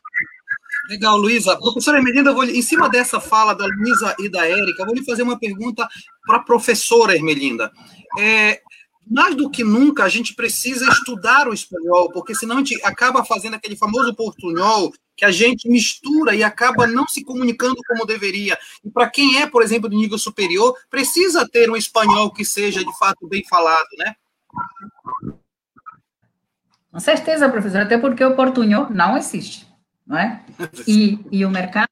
Legal, Luísa. Professora Hermelinda, em cima dessa fala da Luísa e da Érica, eu vou lhe fazer uma pergunta para a professora Hermelinda. Mais do que nunca, a gente precisa estudar o espanhol, porque senão a gente acaba fazendo aquele famoso portunhol que a gente mistura e acaba não se comunicando como deveria. E para quem por exemplo, do nível superior, precisa ter um espanhol que seja, de fato, bem falado, né? Com certeza, professora, até porque o portunhol não existe. Não é? E o mercado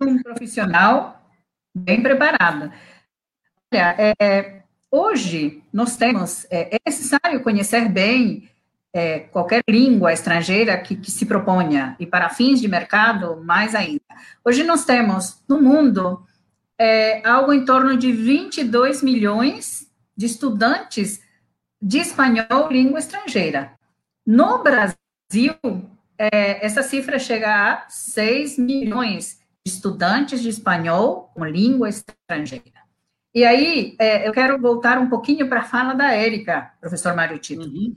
é um profissional bem preparado. Olha, hoje nós temos, é necessário conhecer bem qualquer língua estrangeira que se proponha, e para fins de mercado, mais ainda. Hoje nós temos no mundo algo em torno de 22 milhões de estudantes de espanhol, língua estrangeira. No Brasil, essa cifra chega a 6 milhões de estudantes de espanhol com língua estrangeira. E aí, eu quero voltar um pouquinho para a fala da Érica, professor Mário Tito. Uhum.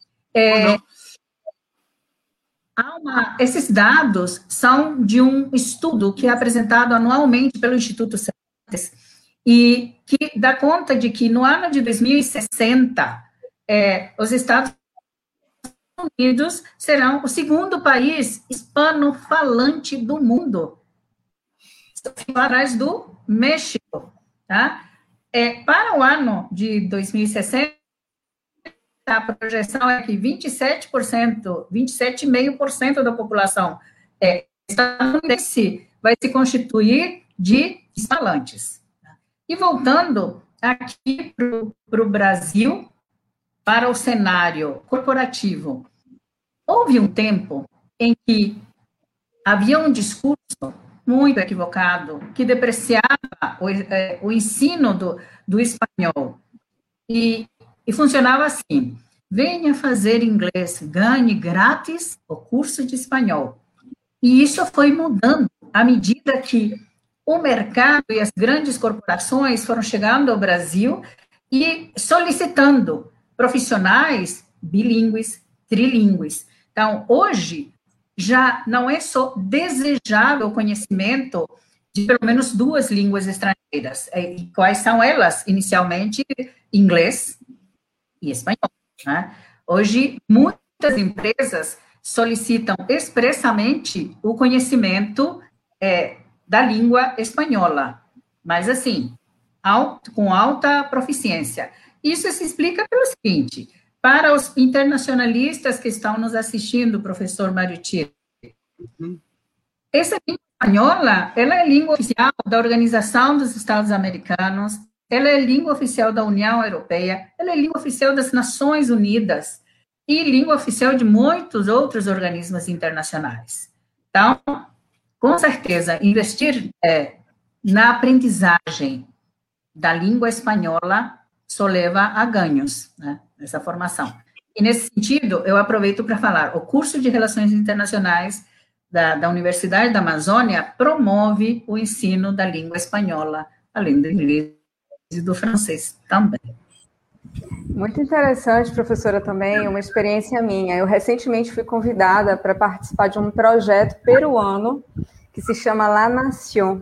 Esses dados são de um estudo que é apresentado anualmente pelo Instituto Cervantes e que dá conta de que no ano de 2060, os Estados Unidos serão o segundo país hispano-falante do mundo, atrás do México, tá? Para o ano de 2060, a projeção é que 27,5% da população estadunidense vai se constituir de falantes. E voltando aqui para o Brasil, para o cenário corporativo, houve um tempo em que havia um discurso muito equivocado que depreciava o ensino do espanhol e funcionava assim: venha fazer inglês, ganhe grátis o curso de espanhol. E isso foi mudando à medida que o mercado e as grandes corporações foram chegando ao Brasil e solicitando profissionais bilíngues, trilíngues. Então, hoje, já não é só desejável o conhecimento de pelo menos duas línguas estrangeiras. E quais são elas? Inicialmente, inglês e espanhol, né? Hoje, muitas empresas solicitam expressamente o conhecimento da língua espanhola, mas assim, com alta proficiência. Isso se explica pelo seguinte: para os internacionalistas que estão nos assistindo, professor Mário Tito, essa língua espanhola, ela é a língua oficial da Organização dos Estados Americanos, ela é a língua oficial da União Europeia, ela é a língua oficial das Nações Unidas e língua oficial de muitos outros organismos internacionais. Então, com certeza, investir na aprendizagem da língua espanhola só leva a ganhos, né, nessa formação. E, nesse sentido, eu aproveito para falar, o curso de Relações Internacionais da Universidade da Amazônia promove o ensino da língua espanhola, além do inglês e do francês também. Muito interessante, professora, também, uma experiência minha. Eu recentemente fui convidada para participar de um projeto peruano que se chama La Nación.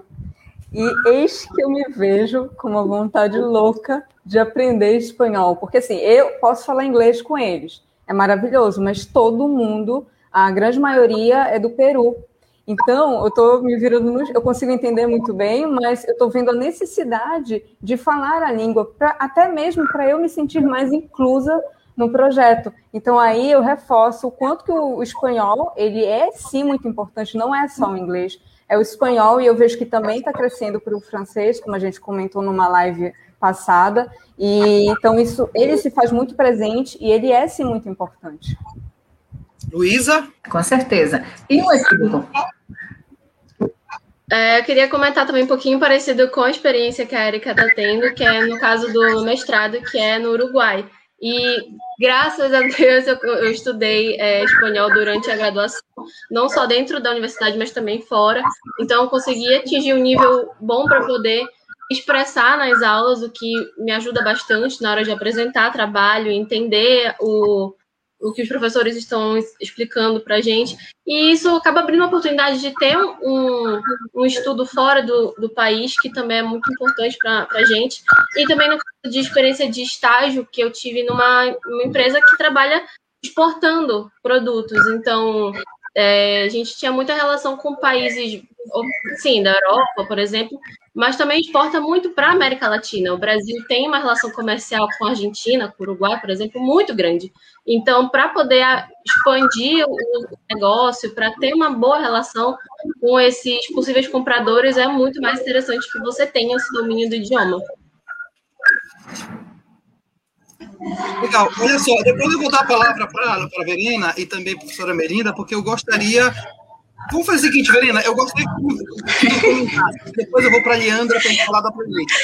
E eis que eu me vejo com uma vontade louca de aprender espanhol, porque assim, eu posso falar inglês com eles, é maravilhoso, mas todo mundo, a grande maioria é do Peru, então eu estou me virando, eu consigo entender muito bem, mas eu estou vendo a necessidade de falar a língua, até mesmo para eu me sentir mais inclusa no projeto. Então aí eu reforço o quanto que o espanhol, ele é sim muito importante, não é só o inglês, é o espanhol, e eu vejo que também está crescendo para o francês, como a gente comentou numa live passada, e então isso, ele se faz muito presente e ele é sim muito importante. Luísa? Com certeza. E o estudo? Eu queria comentar também um pouquinho parecido com a experiência que a Érica está tendo, que é no caso do mestrado, que é no Uruguai. E graças a Deus eu estudei espanhol durante a graduação, não só dentro da universidade, mas também fora. Então eu consegui atingir um nível bom para poder expressar nas aulas, o que me ajuda bastante na hora de apresentar trabalho, entender o que os professores estão explicando para a gente. E isso acaba abrindo a oportunidade de ter um estudo fora do país, que também é muito importante para a gente. E também no caso de experiência de estágio, que eu tive numa empresa que trabalha exportando produtos. Então, a gente tinha muita relação com países, sim, da Europa, por exemplo, mas também exporta muito para a América Latina. O Brasil tem uma relação comercial com a Argentina, com o Uruguai, por exemplo, muito grande. Então, para poder expandir o negócio, para ter uma boa relação com esses possíveis compradores, é muito mais interessante que você tenha esse domínio do idioma. Legal. Olha só, depois eu vou dar a palavra para a Verena e também para a professora Hermelinda, porque eu gostaria... Vamos fazer o seguinte, Verena, eu gostaria que depois eu vou para a Leandra para falar da política.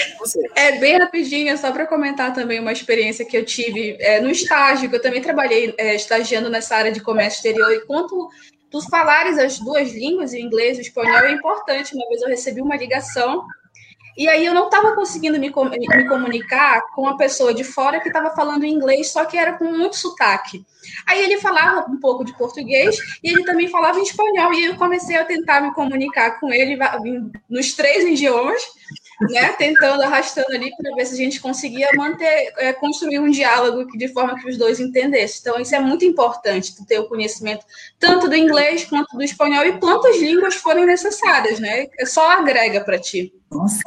É bem rapidinho, só para comentar também uma experiência que eu tive no estágio, que eu também trabalhei estagiando nessa área de comércio exterior, e quanto dos falares as duas línguas, o inglês e o espanhol, é importante. Uma vez eu recebi uma ligação e aí eu não estava conseguindo me comunicar com uma pessoa de fora que estava falando inglês, só que era com muito sotaque. Aí ele falava um pouco de português e ele também falava em espanhol. E eu comecei a tentar me comunicar com ele nos três idiomas, né? Tentando, arrastando ali para ver se a gente conseguia manter, construir um diálogo de forma que os dois entendessem. Então, isso é muito importante, ter o conhecimento tanto do inglês quanto do espanhol e quantas línguas forem necessárias, né? Só agrega para ti. Nossa.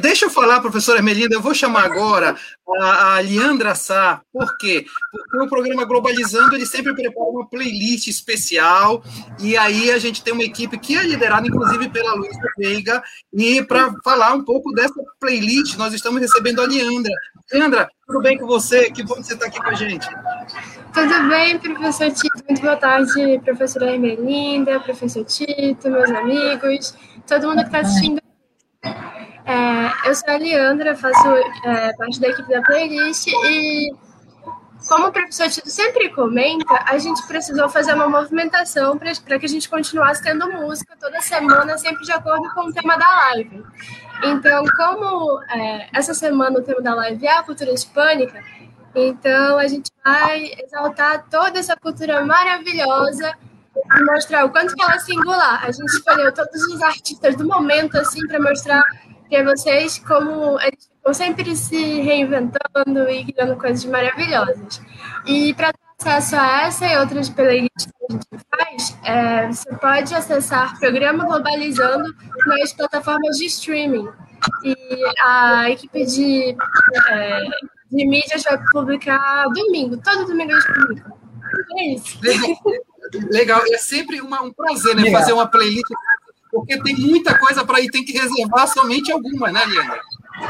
Deixa eu falar, professora Hermelinda, eu vou chamar agora a Leandra Sá. Por quê? Porque o programa Globalizando, ele sempre prepara uma playlist especial, e aí a gente tem uma equipe que é liderada, inclusive, pela Luísa Veiga, e para falar um pouco dessa playlist, nós estamos recebendo a Leandra. Leandra, tudo bem com você? Que bom que você está aqui com a gente. Tudo bem, professor Tito? Muito boa tarde, professora Hermelinda, professor Tito, meus amigos, todo mundo que está assistindo. Eu sou a Leandra, faço parte da equipe da playlist, e como o professor Tito sempre comenta, a gente precisou fazer uma movimentação para que a gente continuasse tendo música toda semana, sempre de acordo com o tema da live. Então, como essa semana o tema da live é a cultura hispânica, então a gente vai exaltar toda essa cultura maravilhosa e mostrar o quanto que ela é singular. A gente escolheu todos os artistas do momento assim para mostrar para vocês como eles ficam sempre se reinventando e criando coisas maravilhosas. E para ter acesso a essa e outras playlists que a gente faz, você pode acessar o programa Globalizando nas plataformas de streaming. E a equipe de mídias vai publicar domingo, todo domingo a gente publica. É isso. Legal, é sempre um prazer, né? Legal. Fazer uma playlist, porque tem muita coisa para ir, tem que reservar somente alguma, né, Leandra?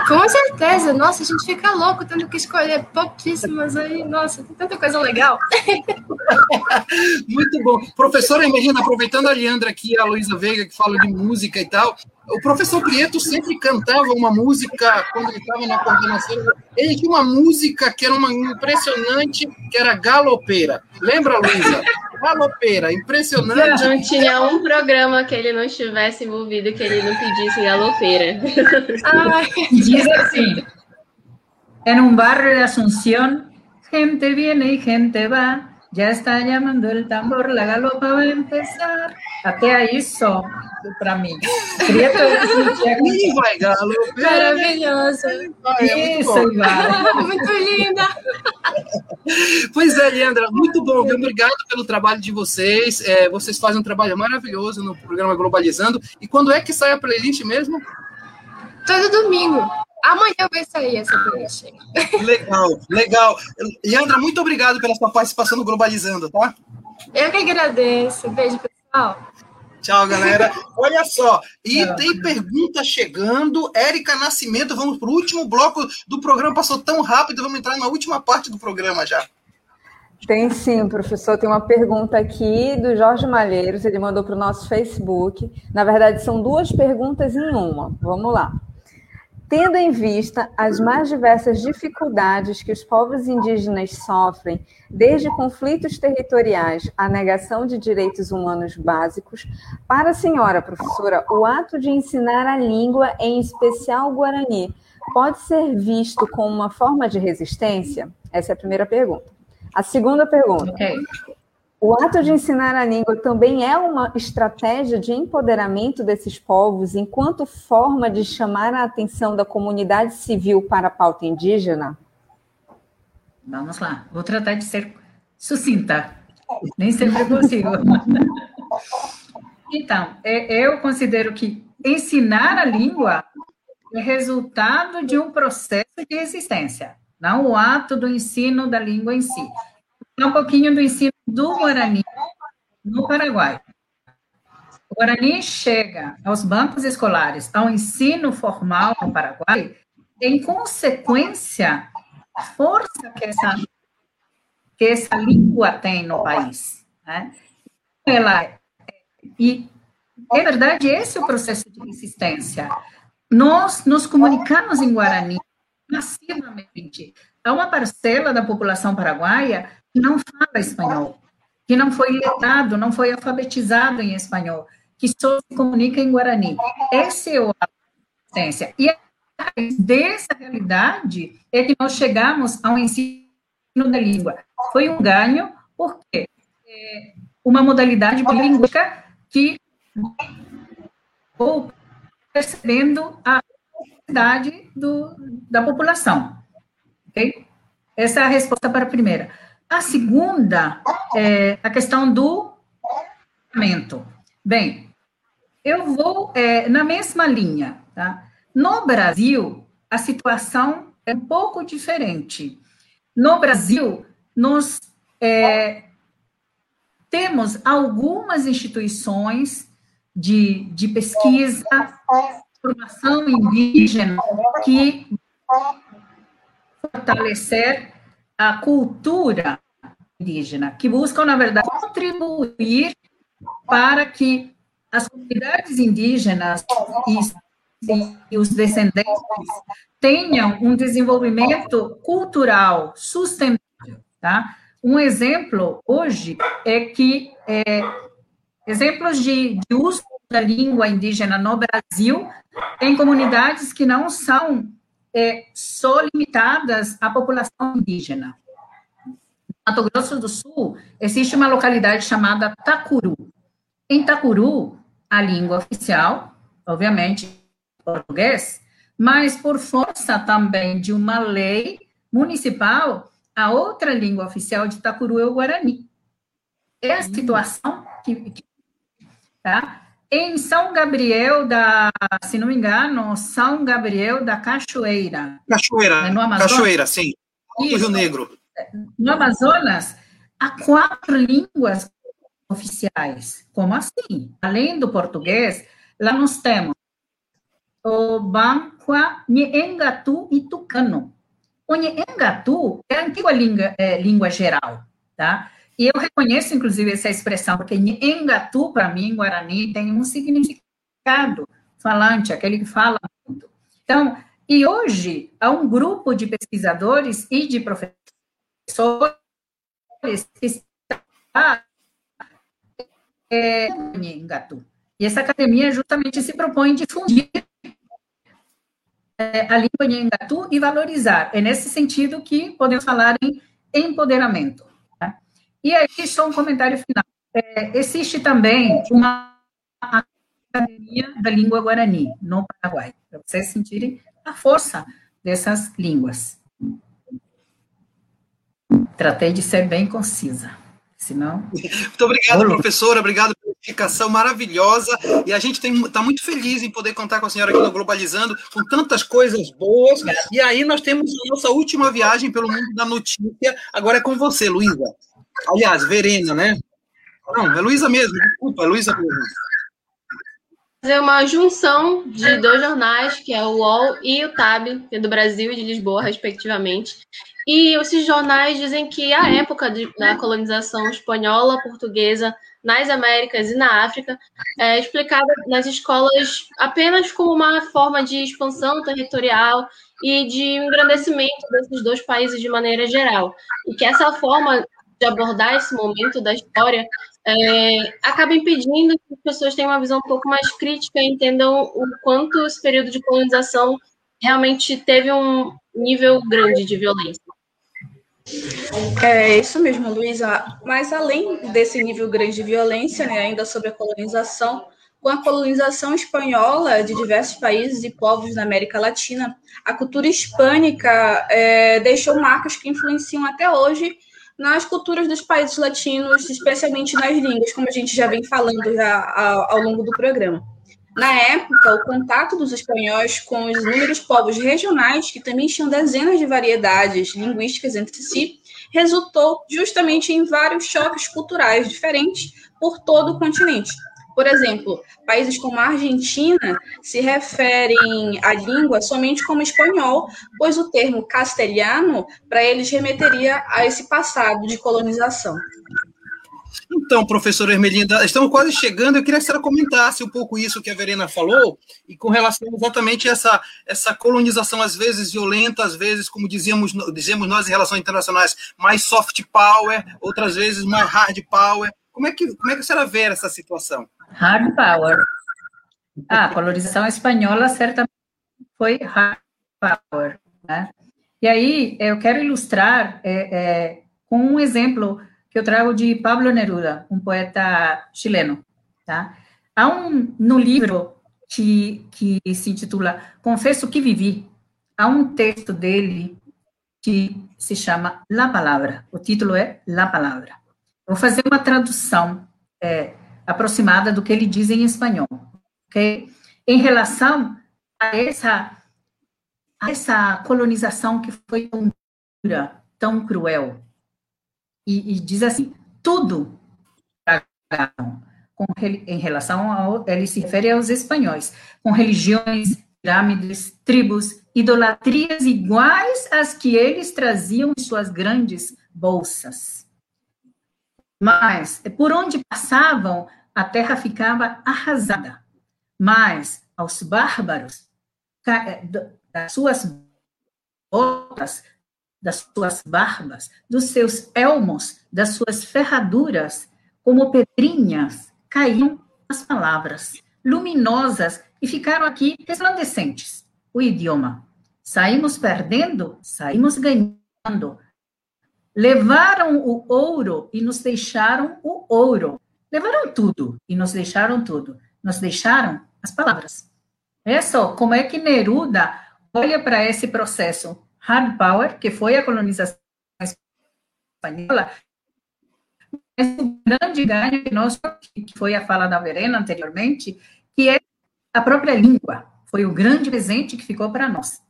Com certeza, nossa, a gente fica louco tendo que escolher pouquíssimas aí, nossa, tem tanta coisa legal. Muito bom. Professora Hermelinda, aproveitando a Leandra aqui, a Luísa Veiga, que fala de música e tal, o professor Prieto sempre cantava uma música quando ele estava na coordenação. Ele tinha uma música que era uma impressionante, que era galopeira. Lembra, Luísa? Galopeira, impressionante. Não tinha um programa que ele não estivesse envolvido, que ele não pedisse galopeira. Ai, diz assim: em barrio de Asunción, gente viene e gente va. Já está chamando o tambor, a galopa vai começar. Até aí só, para mim. Prieto, vai, galo. Maravilhoso. Isso, Ivan. Muito linda. Pois é, Leandra, muito bom. Obrigado pelo trabalho de vocês. Vocês fazem um trabalho maravilhoso no programa Globalizando. E quando é que sai a playlist mesmo? Todo domingo. Amanhã vai sair essa playlist. Legal, legal. Leandra, muito obrigado pela sua participação no Globalizando, tá? Eu que agradeço. Beijo, pessoal. Tchau, galera. Olha só, tem pergunta chegando. Érica Nascimento, vamos para o último bloco do programa. Passou tão rápido, vamos entrar na última parte do programa já. Tem sim, professor. Tem uma pergunta aqui do Jorge Malheiros. Ele mandou para o nosso Facebook. Na verdade, são duas perguntas em uma. Vamos lá. Tendo em vista as mais diversas dificuldades que os povos indígenas sofrem, desde conflitos territoriais à negação de direitos humanos básicos, para a senhora professora, o ato de ensinar a língua, em especial o Guarani, pode ser visto como uma forma de resistência? Essa é a primeira pergunta. A segunda pergunta. Okay. O ato de ensinar a língua também é uma estratégia de empoderamento desses povos enquanto forma de chamar a atenção da comunidade civil para a pauta indígena? Vamos lá, vou tratar de ser sucinta, nem sempre consigo. Então, eu considero que ensinar a língua é resultado de um processo de resistência, não o ato do ensino da língua em si. Um pouquinho do ensino do Guarani no Paraguai. O Guarani chega aos bancos escolares, ao ensino formal no Paraguai, em consequência da força que essa língua tem no país, né? E, é verdade, esse é o processo de resistência. Nós nos comunicamos em Guarani massivamente. Há uma parcela da população paraguaia que não fala espanhol, que não foi letrado, não foi alfabetizado em espanhol, que só se comunica em Guarani. Essa é a resistência. E atrás dessa realidade é que nós chegamos ao ensino da língua. Foi um ganho, porque é uma modalidade linguística que vou percebendo a realidade da população. Okay? Essa é a resposta para a primeira. A segunda é a questão do momento. Bem, eu vou na mesma linha, tá? No Brasil, a situação é um pouco diferente. No Brasil, nós temos algumas instituições de pesquisa, formação indígena, que fortalecer a cultura indígena, que buscam, na verdade, contribuir para que as comunidades indígenas e os descendentes tenham um desenvolvimento cultural sustentável, tá? Um exemplo hoje é que exemplos de uso da língua indígena no Brasil em comunidades que não são só limitadas à população indígena. No Mato Grosso do Sul, existe uma localidade chamada Tacuru. Em Tacuru, a língua oficial, obviamente, é português, mas por força também de uma lei municipal, a outra língua oficial de Tacuru é o Guarani. É a situação que tá? Em São Gabriel da, se não me engano, São Gabriel da Cachoeira. Cachoeira, no Amazonas, Cachoeira, sim. Isso, Rio Negro. No Amazonas, há 4 línguas oficiais. Como assim? Além do português, lá nós temos o Banqua, Nheengatu e Tucano. O Nheengatu é a antiga língua geral, tá? E eu reconheço, inclusive, essa expressão, porque Nheengatu, para mim, em Guarani, tem um significado falante, aquele que fala muito. Então, e hoje, há um grupo de pesquisadores e de professores que está em Nheengatu. E essa academia justamente se propõe difundir a língua Nheengatu e valorizar. É nesse sentido que podemos falar em empoderamento. E aí, só um comentário final. Existe também uma academia da língua Guarani, no Paraguai, para vocês sentirem a força dessas línguas. Tratei de ser bem concisa, senão... Muito obrigado, professora, obrigado pela explicação maravilhosa, e a gente está muito feliz em poder contar com a senhora aqui no Globalizando, com tantas coisas boas, e aí nós temos a nossa última viagem pelo mundo da notícia, agora é com você, Luísa. Aliás, Verena, né? Não, é Luísa mesmo, desculpa, é Luísa mesmo. fazer uma junção de dois jornais, que é o UOL e o TAB, que é do Brasil e de Lisboa, respectivamente. E esses jornais dizem que a época da colonização espanhola, portuguesa, nas Américas e na África, é explicada nas escolas apenas como uma forma de expansão territorial e de engrandecimento desses dois países de maneira geral. E que essa forma de abordar esse momento da história acaba impedindo que as pessoas tenham uma visão um pouco mais crítica e entendam o quanto esse período de colonização realmente teve um nível grande de violência. É isso mesmo, Luísa. Mas além desse nível grande de violência, né, ainda sobre a colonização, com a colonização espanhola de diversos países e povos da América Latina, a cultura hispânica deixou marcas que influenciam até hoje nas culturas dos países latinos, especialmente nas línguas, como a gente já vem falando ao longo do programa. Na época, o contato dos espanhóis com os inúmeros povos regionais, que também tinham dezenas de variedades linguísticas entre si, resultou justamente em vários choques culturais diferentes por todo o continente. Por exemplo, países como a Argentina se referem à língua somente como espanhol, pois o termo castelhano, para eles, remeteria a esse passado de colonização. Então, professora Hermelinda, estamos quase chegando. Eu queria que a senhora comentasse um pouco isso que a Verena falou e com relação exatamente a essa colonização, às vezes violenta, às vezes, como dizemos nós em relações internacionais, mais soft power, outras vezes mais hard power. Como é que a senhora vê essa situação? Hard power. A colonização espanhola certamente foi hard power, né? E aí eu quero ilustrar com um exemplo que eu trago de Pablo Neruda, um poeta chileno, tá? Há no livro que se intitula Confesso que Vivi, há um texto dele que se chama La Palavra, o título é La Palavra. Vou fazer uma tradução aproximada do que ele diz em espanhol, ok? Em relação a essa colonização que foi tão dura, tão cruel, e diz assim, tudo em relação ele se refere aos espanhóis, com religiões, pirâmides, tribos, idolatrias iguais às que eles traziam em suas grandes bolsas. Mas, por onde passavam, a terra ficava arrasada. Mas, aos bárbaros, das suas barbas, dos seus elmos, das suas ferraduras, como pedrinhas, caíam as palavras, luminosas, e ficaram aqui resplandecentes. O idioma. Saímos perdendo, saímos ganhando. Levaram o ouro e nos deixaram o ouro. Levaram tudo e nos deixaram tudo. Nos deixaram as palavras. Olha só como é que Neruda olha para esse processo. Hard power, que foi a colonização espanhola, mas o grande ganho que nós, que foi a fala da Verena anteriormente, que é a própria língua, foi o grande presente que ficou para nós.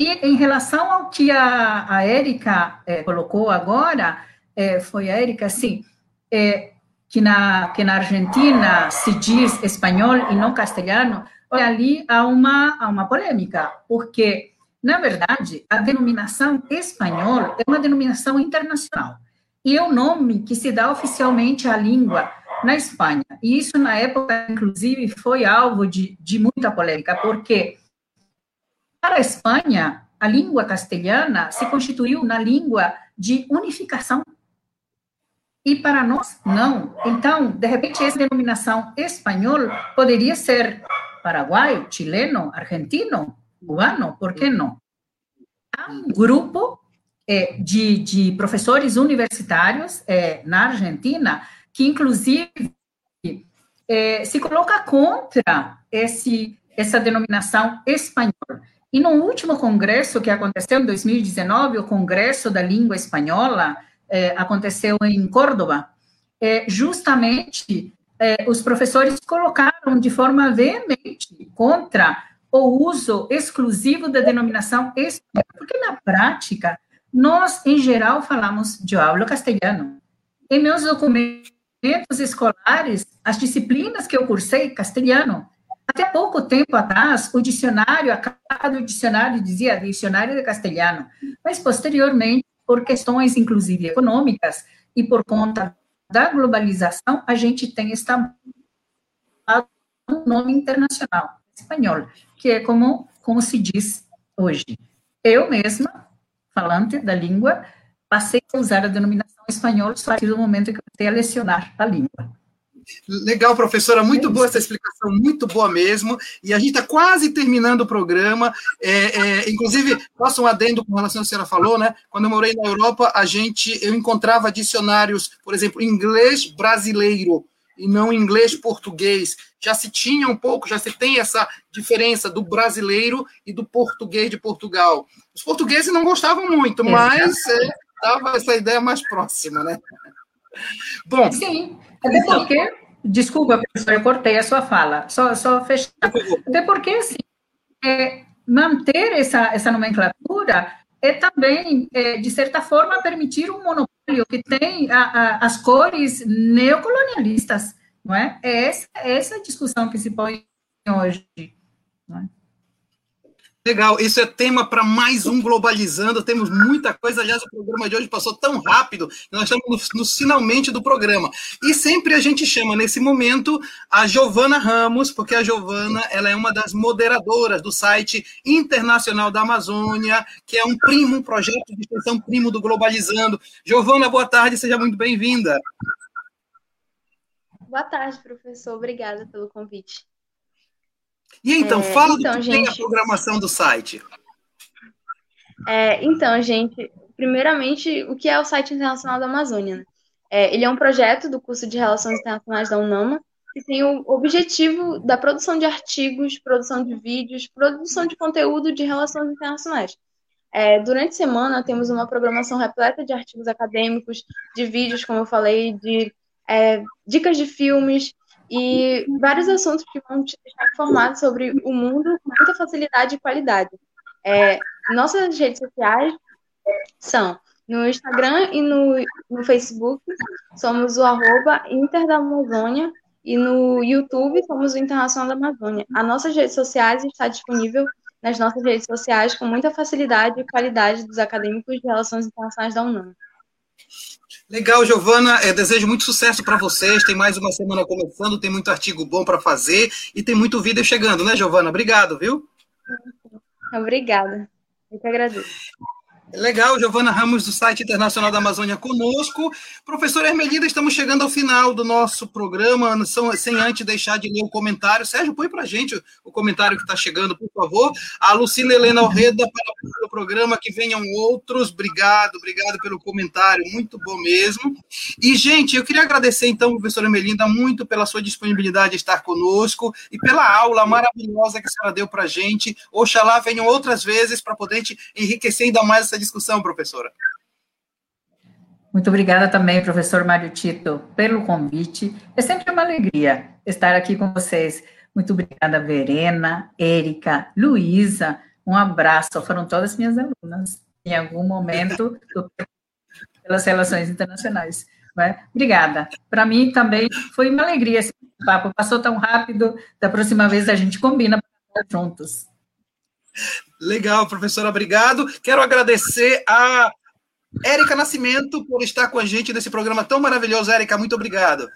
E em relação ao que a Érica colocou agora, foi a Érica, sim, que na Argentina se diz espanhol e não castelhano, ali há uma polêmica, porque na verdade, a denominação espanhol é uma denominação internacional. E é o nome que se dá oficialmente à língua na Espanha. E isso, na época, inclusive, foi alvo de muita polêmica, porque para a Espanha, a língua castelhana se constituiu na língua de unificação. E para nós, não. Então, de repente, essa denominação espanhol poderia ser paraguaio, chileno, argentino, cubano, por que não? Há um grupo de professores universitários na Argentina que, inclusive, se coloca contra essa denominação espanhola. E no último congresso que aconteceu em 2019, o Congresso da Língua Espanhola, aconteceu em Córdoba, justamente os professores colocaram de forma veemente contra o uso exclusivo da denominação espanhola, porque na prática, nós, em geral, falamos de hablo castelhano. Em meus documentos escolares, as disciplinas que eu cursei, castelhano, Até pouco tempo atrás, o dicionário, a capa do dicionário dizia dicionário de castelhano, mas posteriormente, por questões inclusive econômicas e por conta da globalização, a gente tem esta nome internacional, espanhol, que é como se diz hoje. Eu mesma, falante da língua, passei a usar a denominação espanhol só a partir do momento que eu passei a lecionar a língua. Legal, professora, muito boa essa explicação, muito boa mesmo, e a gente está quase terminando o programa, inclusive, faço um adendo com relação ao que a senhora falou, né? Quando eu morei na Europa, eu encontrava dicionários, por exemplo, inglês brasileiro, e não inglês português, já se tem essa diferença do brasileiro e do português de Portugal. Os portugueses não gostavam muito, mas dava essa ideia mais próxima, né? Bom, sim, até porque, desculpa, professor, eu cortei a sua fala, só fechar, até porque, assim, manter essa nomenclatura é também, de certa forma, permitir um monopólio que tem as cores neocolonialistas, não é? É essa a discussão que se põe hoje, não é? Legal, isso é tema para mais um Globalizando, temos muita coisa, aliás, o programa de hoje passou tão rápido, nós estamos no finalmente do programa, e sempre a gente chama nesse momento a Giovana Ramos, porque a Giovana, ela é uma das moderadoras do Site Internacional da Amazônia, que é um projeto de extensão primo do Globalizando. Giovana, boa tarde, seja muito bem-vinda. Boa tarde, professor, obrigada pelo convite. E então, fala do que tem a programação do site. Então, gente, primeiramente, o que é o Site Internacional da Amazônia? Né? Ele é um projeto do curso de Relações Internacionais da UNAMA que tem o objetivo da produção de artigos, produção de vídeos, produção de conteúdo de relações internacionais. Durante a semana, temos uma programação repleta de artigos acadêmicos, de vídeos, como eu falei, de dicas de filmes, e vários assuntos que vão te deixar informado sobre o mundo com muita facilidade e qualidade. Nossas redes sociais são no Instagram e no Facebook, somos o @InterDaAmazônia, e no YouTube somos o Internacional da Amazônia. As nossas redes sociais está disponível nas nossas redes sociais com muita facilidade e qualidade dos acadêmicos de Relações Internacionais da UNAMA. Legal, Giovana, desejo muito sucesso para vocês, tem mais uma semana começando, tem muito artigo bom para fazer e tem muito vídeo chegando, né, Giovana? Obrigado, viu? Obrigada, eu que agradeço. Legal, Giovana Ramos, do Site Internacional da Amazônia, conosco. Professora Hermelinda, estamos chegando ao final do nosso programa, sem antes deixar de ler o comentário. Sérgio, põe para a gente o comentário que está chegando, por favor. A Lucina Helena Orreda, parabéns pelo programa, que venham outros. Obrigado pelo comentário, muito bom mesmo. E, gente, eu queria agradecer, então, professora Hermelinda, muito pela sua disponibilidade de estar conosco e pela aula maravilhosa que a senhora deu para a gente. Oxalá venham outras vezes para poder enriquecer ainda mais essa discussão, professora. Muito obrigada também, professor Mário Tito, pelo convite. É sempre uma alegria estar aqui com vocês. Muito obrigada, Verena, Érica, Luísa, um abraço. Foram todas minhas alunas, em algum momento, pelas relações internacionais. Né? Obrigada. Para mim também foi uma alegria esse papo. Passou tão rápido, da próxima vez a gente combina para estar juntos. Legal, professora, obrigado. Quero agradecer a Érica Nascimento por estar com a gente nesse programa tão maravilhoso. Érica, muito obrigado.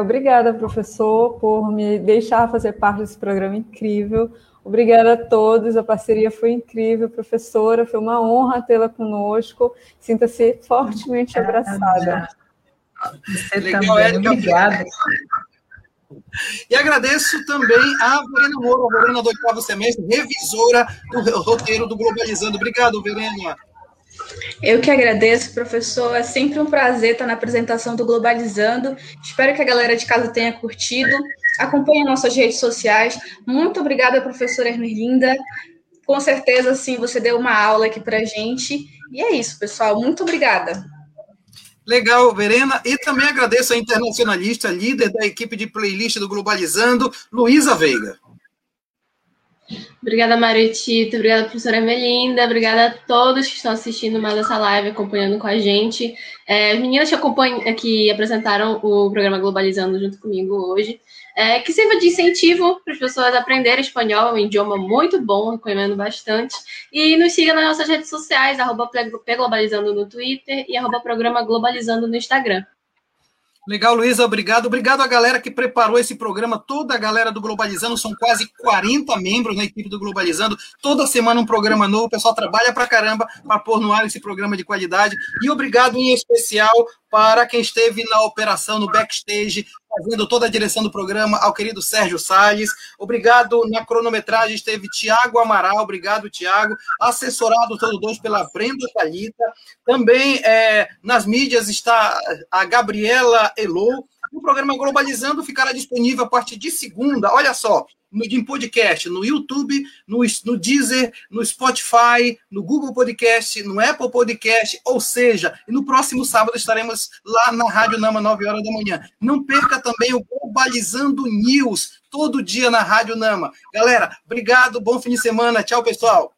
Obrigada, professor, por me deixar fazer parte desse programa incrível. Obrigada a todos, a parceria foi incrível, professora, foi uma honra tê-la conosco. Sinta-se fortemente abraçada. Legal, Érica. Obrigada. E agradeço também a Verena Moura, Verena do 8º semestre, revisora do roteiro do Globalizando. Obrigado, Verena. Eu que agradeço, professor. É sempre um prazer estar na apresentação do Globalizando. Espero que a galera de casa tenha curtido. Acompanhe nossas redes sociais. Muito obrigada, professora Hermelinda. Com certeza, sim, você deu uma aula aqui para a gente. E é isso, pessoal. Muito obrigada. Legal, Verena, e também agradeço a internacionalista, líder da equipe de playlist do Globalizando, Luísa Veiga. Obrigada, Mário Tito, obrigada, professora Hermelinda, obrigada a todos que estão assistindo mais essa live, acompanhando com a gente. As meninas que apresentaram o programa Globalizando junto comigo hoje, que sirva de incentivo para as pessoas aprenderem espanhol, é um idioma muito bom, recomendo bastante. E nos siga nas nossas redes sociais, @Globalizando no Twitter e @Programa Globalizando no Instagram. Legal, Luísa, obrigado. Obrigado à galera que preparou esse programa, toda a galera do Globalizando, são quase 40 membros na equipe do Globalizando, toda semana um programa novo, o pessoal trabalha pra caramba para pôr no ar esse programa de qualidade. E obrigado em especial para quem esteve na operação, no backstage, fazendo toda a direção do programa, ao querido Sérgio Salles. Obrigado, na cronometragem esteve Tiago Amaral, obrigado, Tiago. Assessorado todo dois pela Brenda Thalita. Também nas mídias está a Gabriela Elô. O programa Globalizando ficará disponível a partir de segunda, olha só, em podcast, no YouTube, no Deezer, no Spotify, no Google Podcast, no Apple Podcast, ou seja, no próximo sábado estaremos lá na Rádio Nama, 9 horas da manhã. Não perca também o Globalizando News, todo dia na Rádio Nama. Galera, obrigado, bom fim de semana, tchau, pessoal.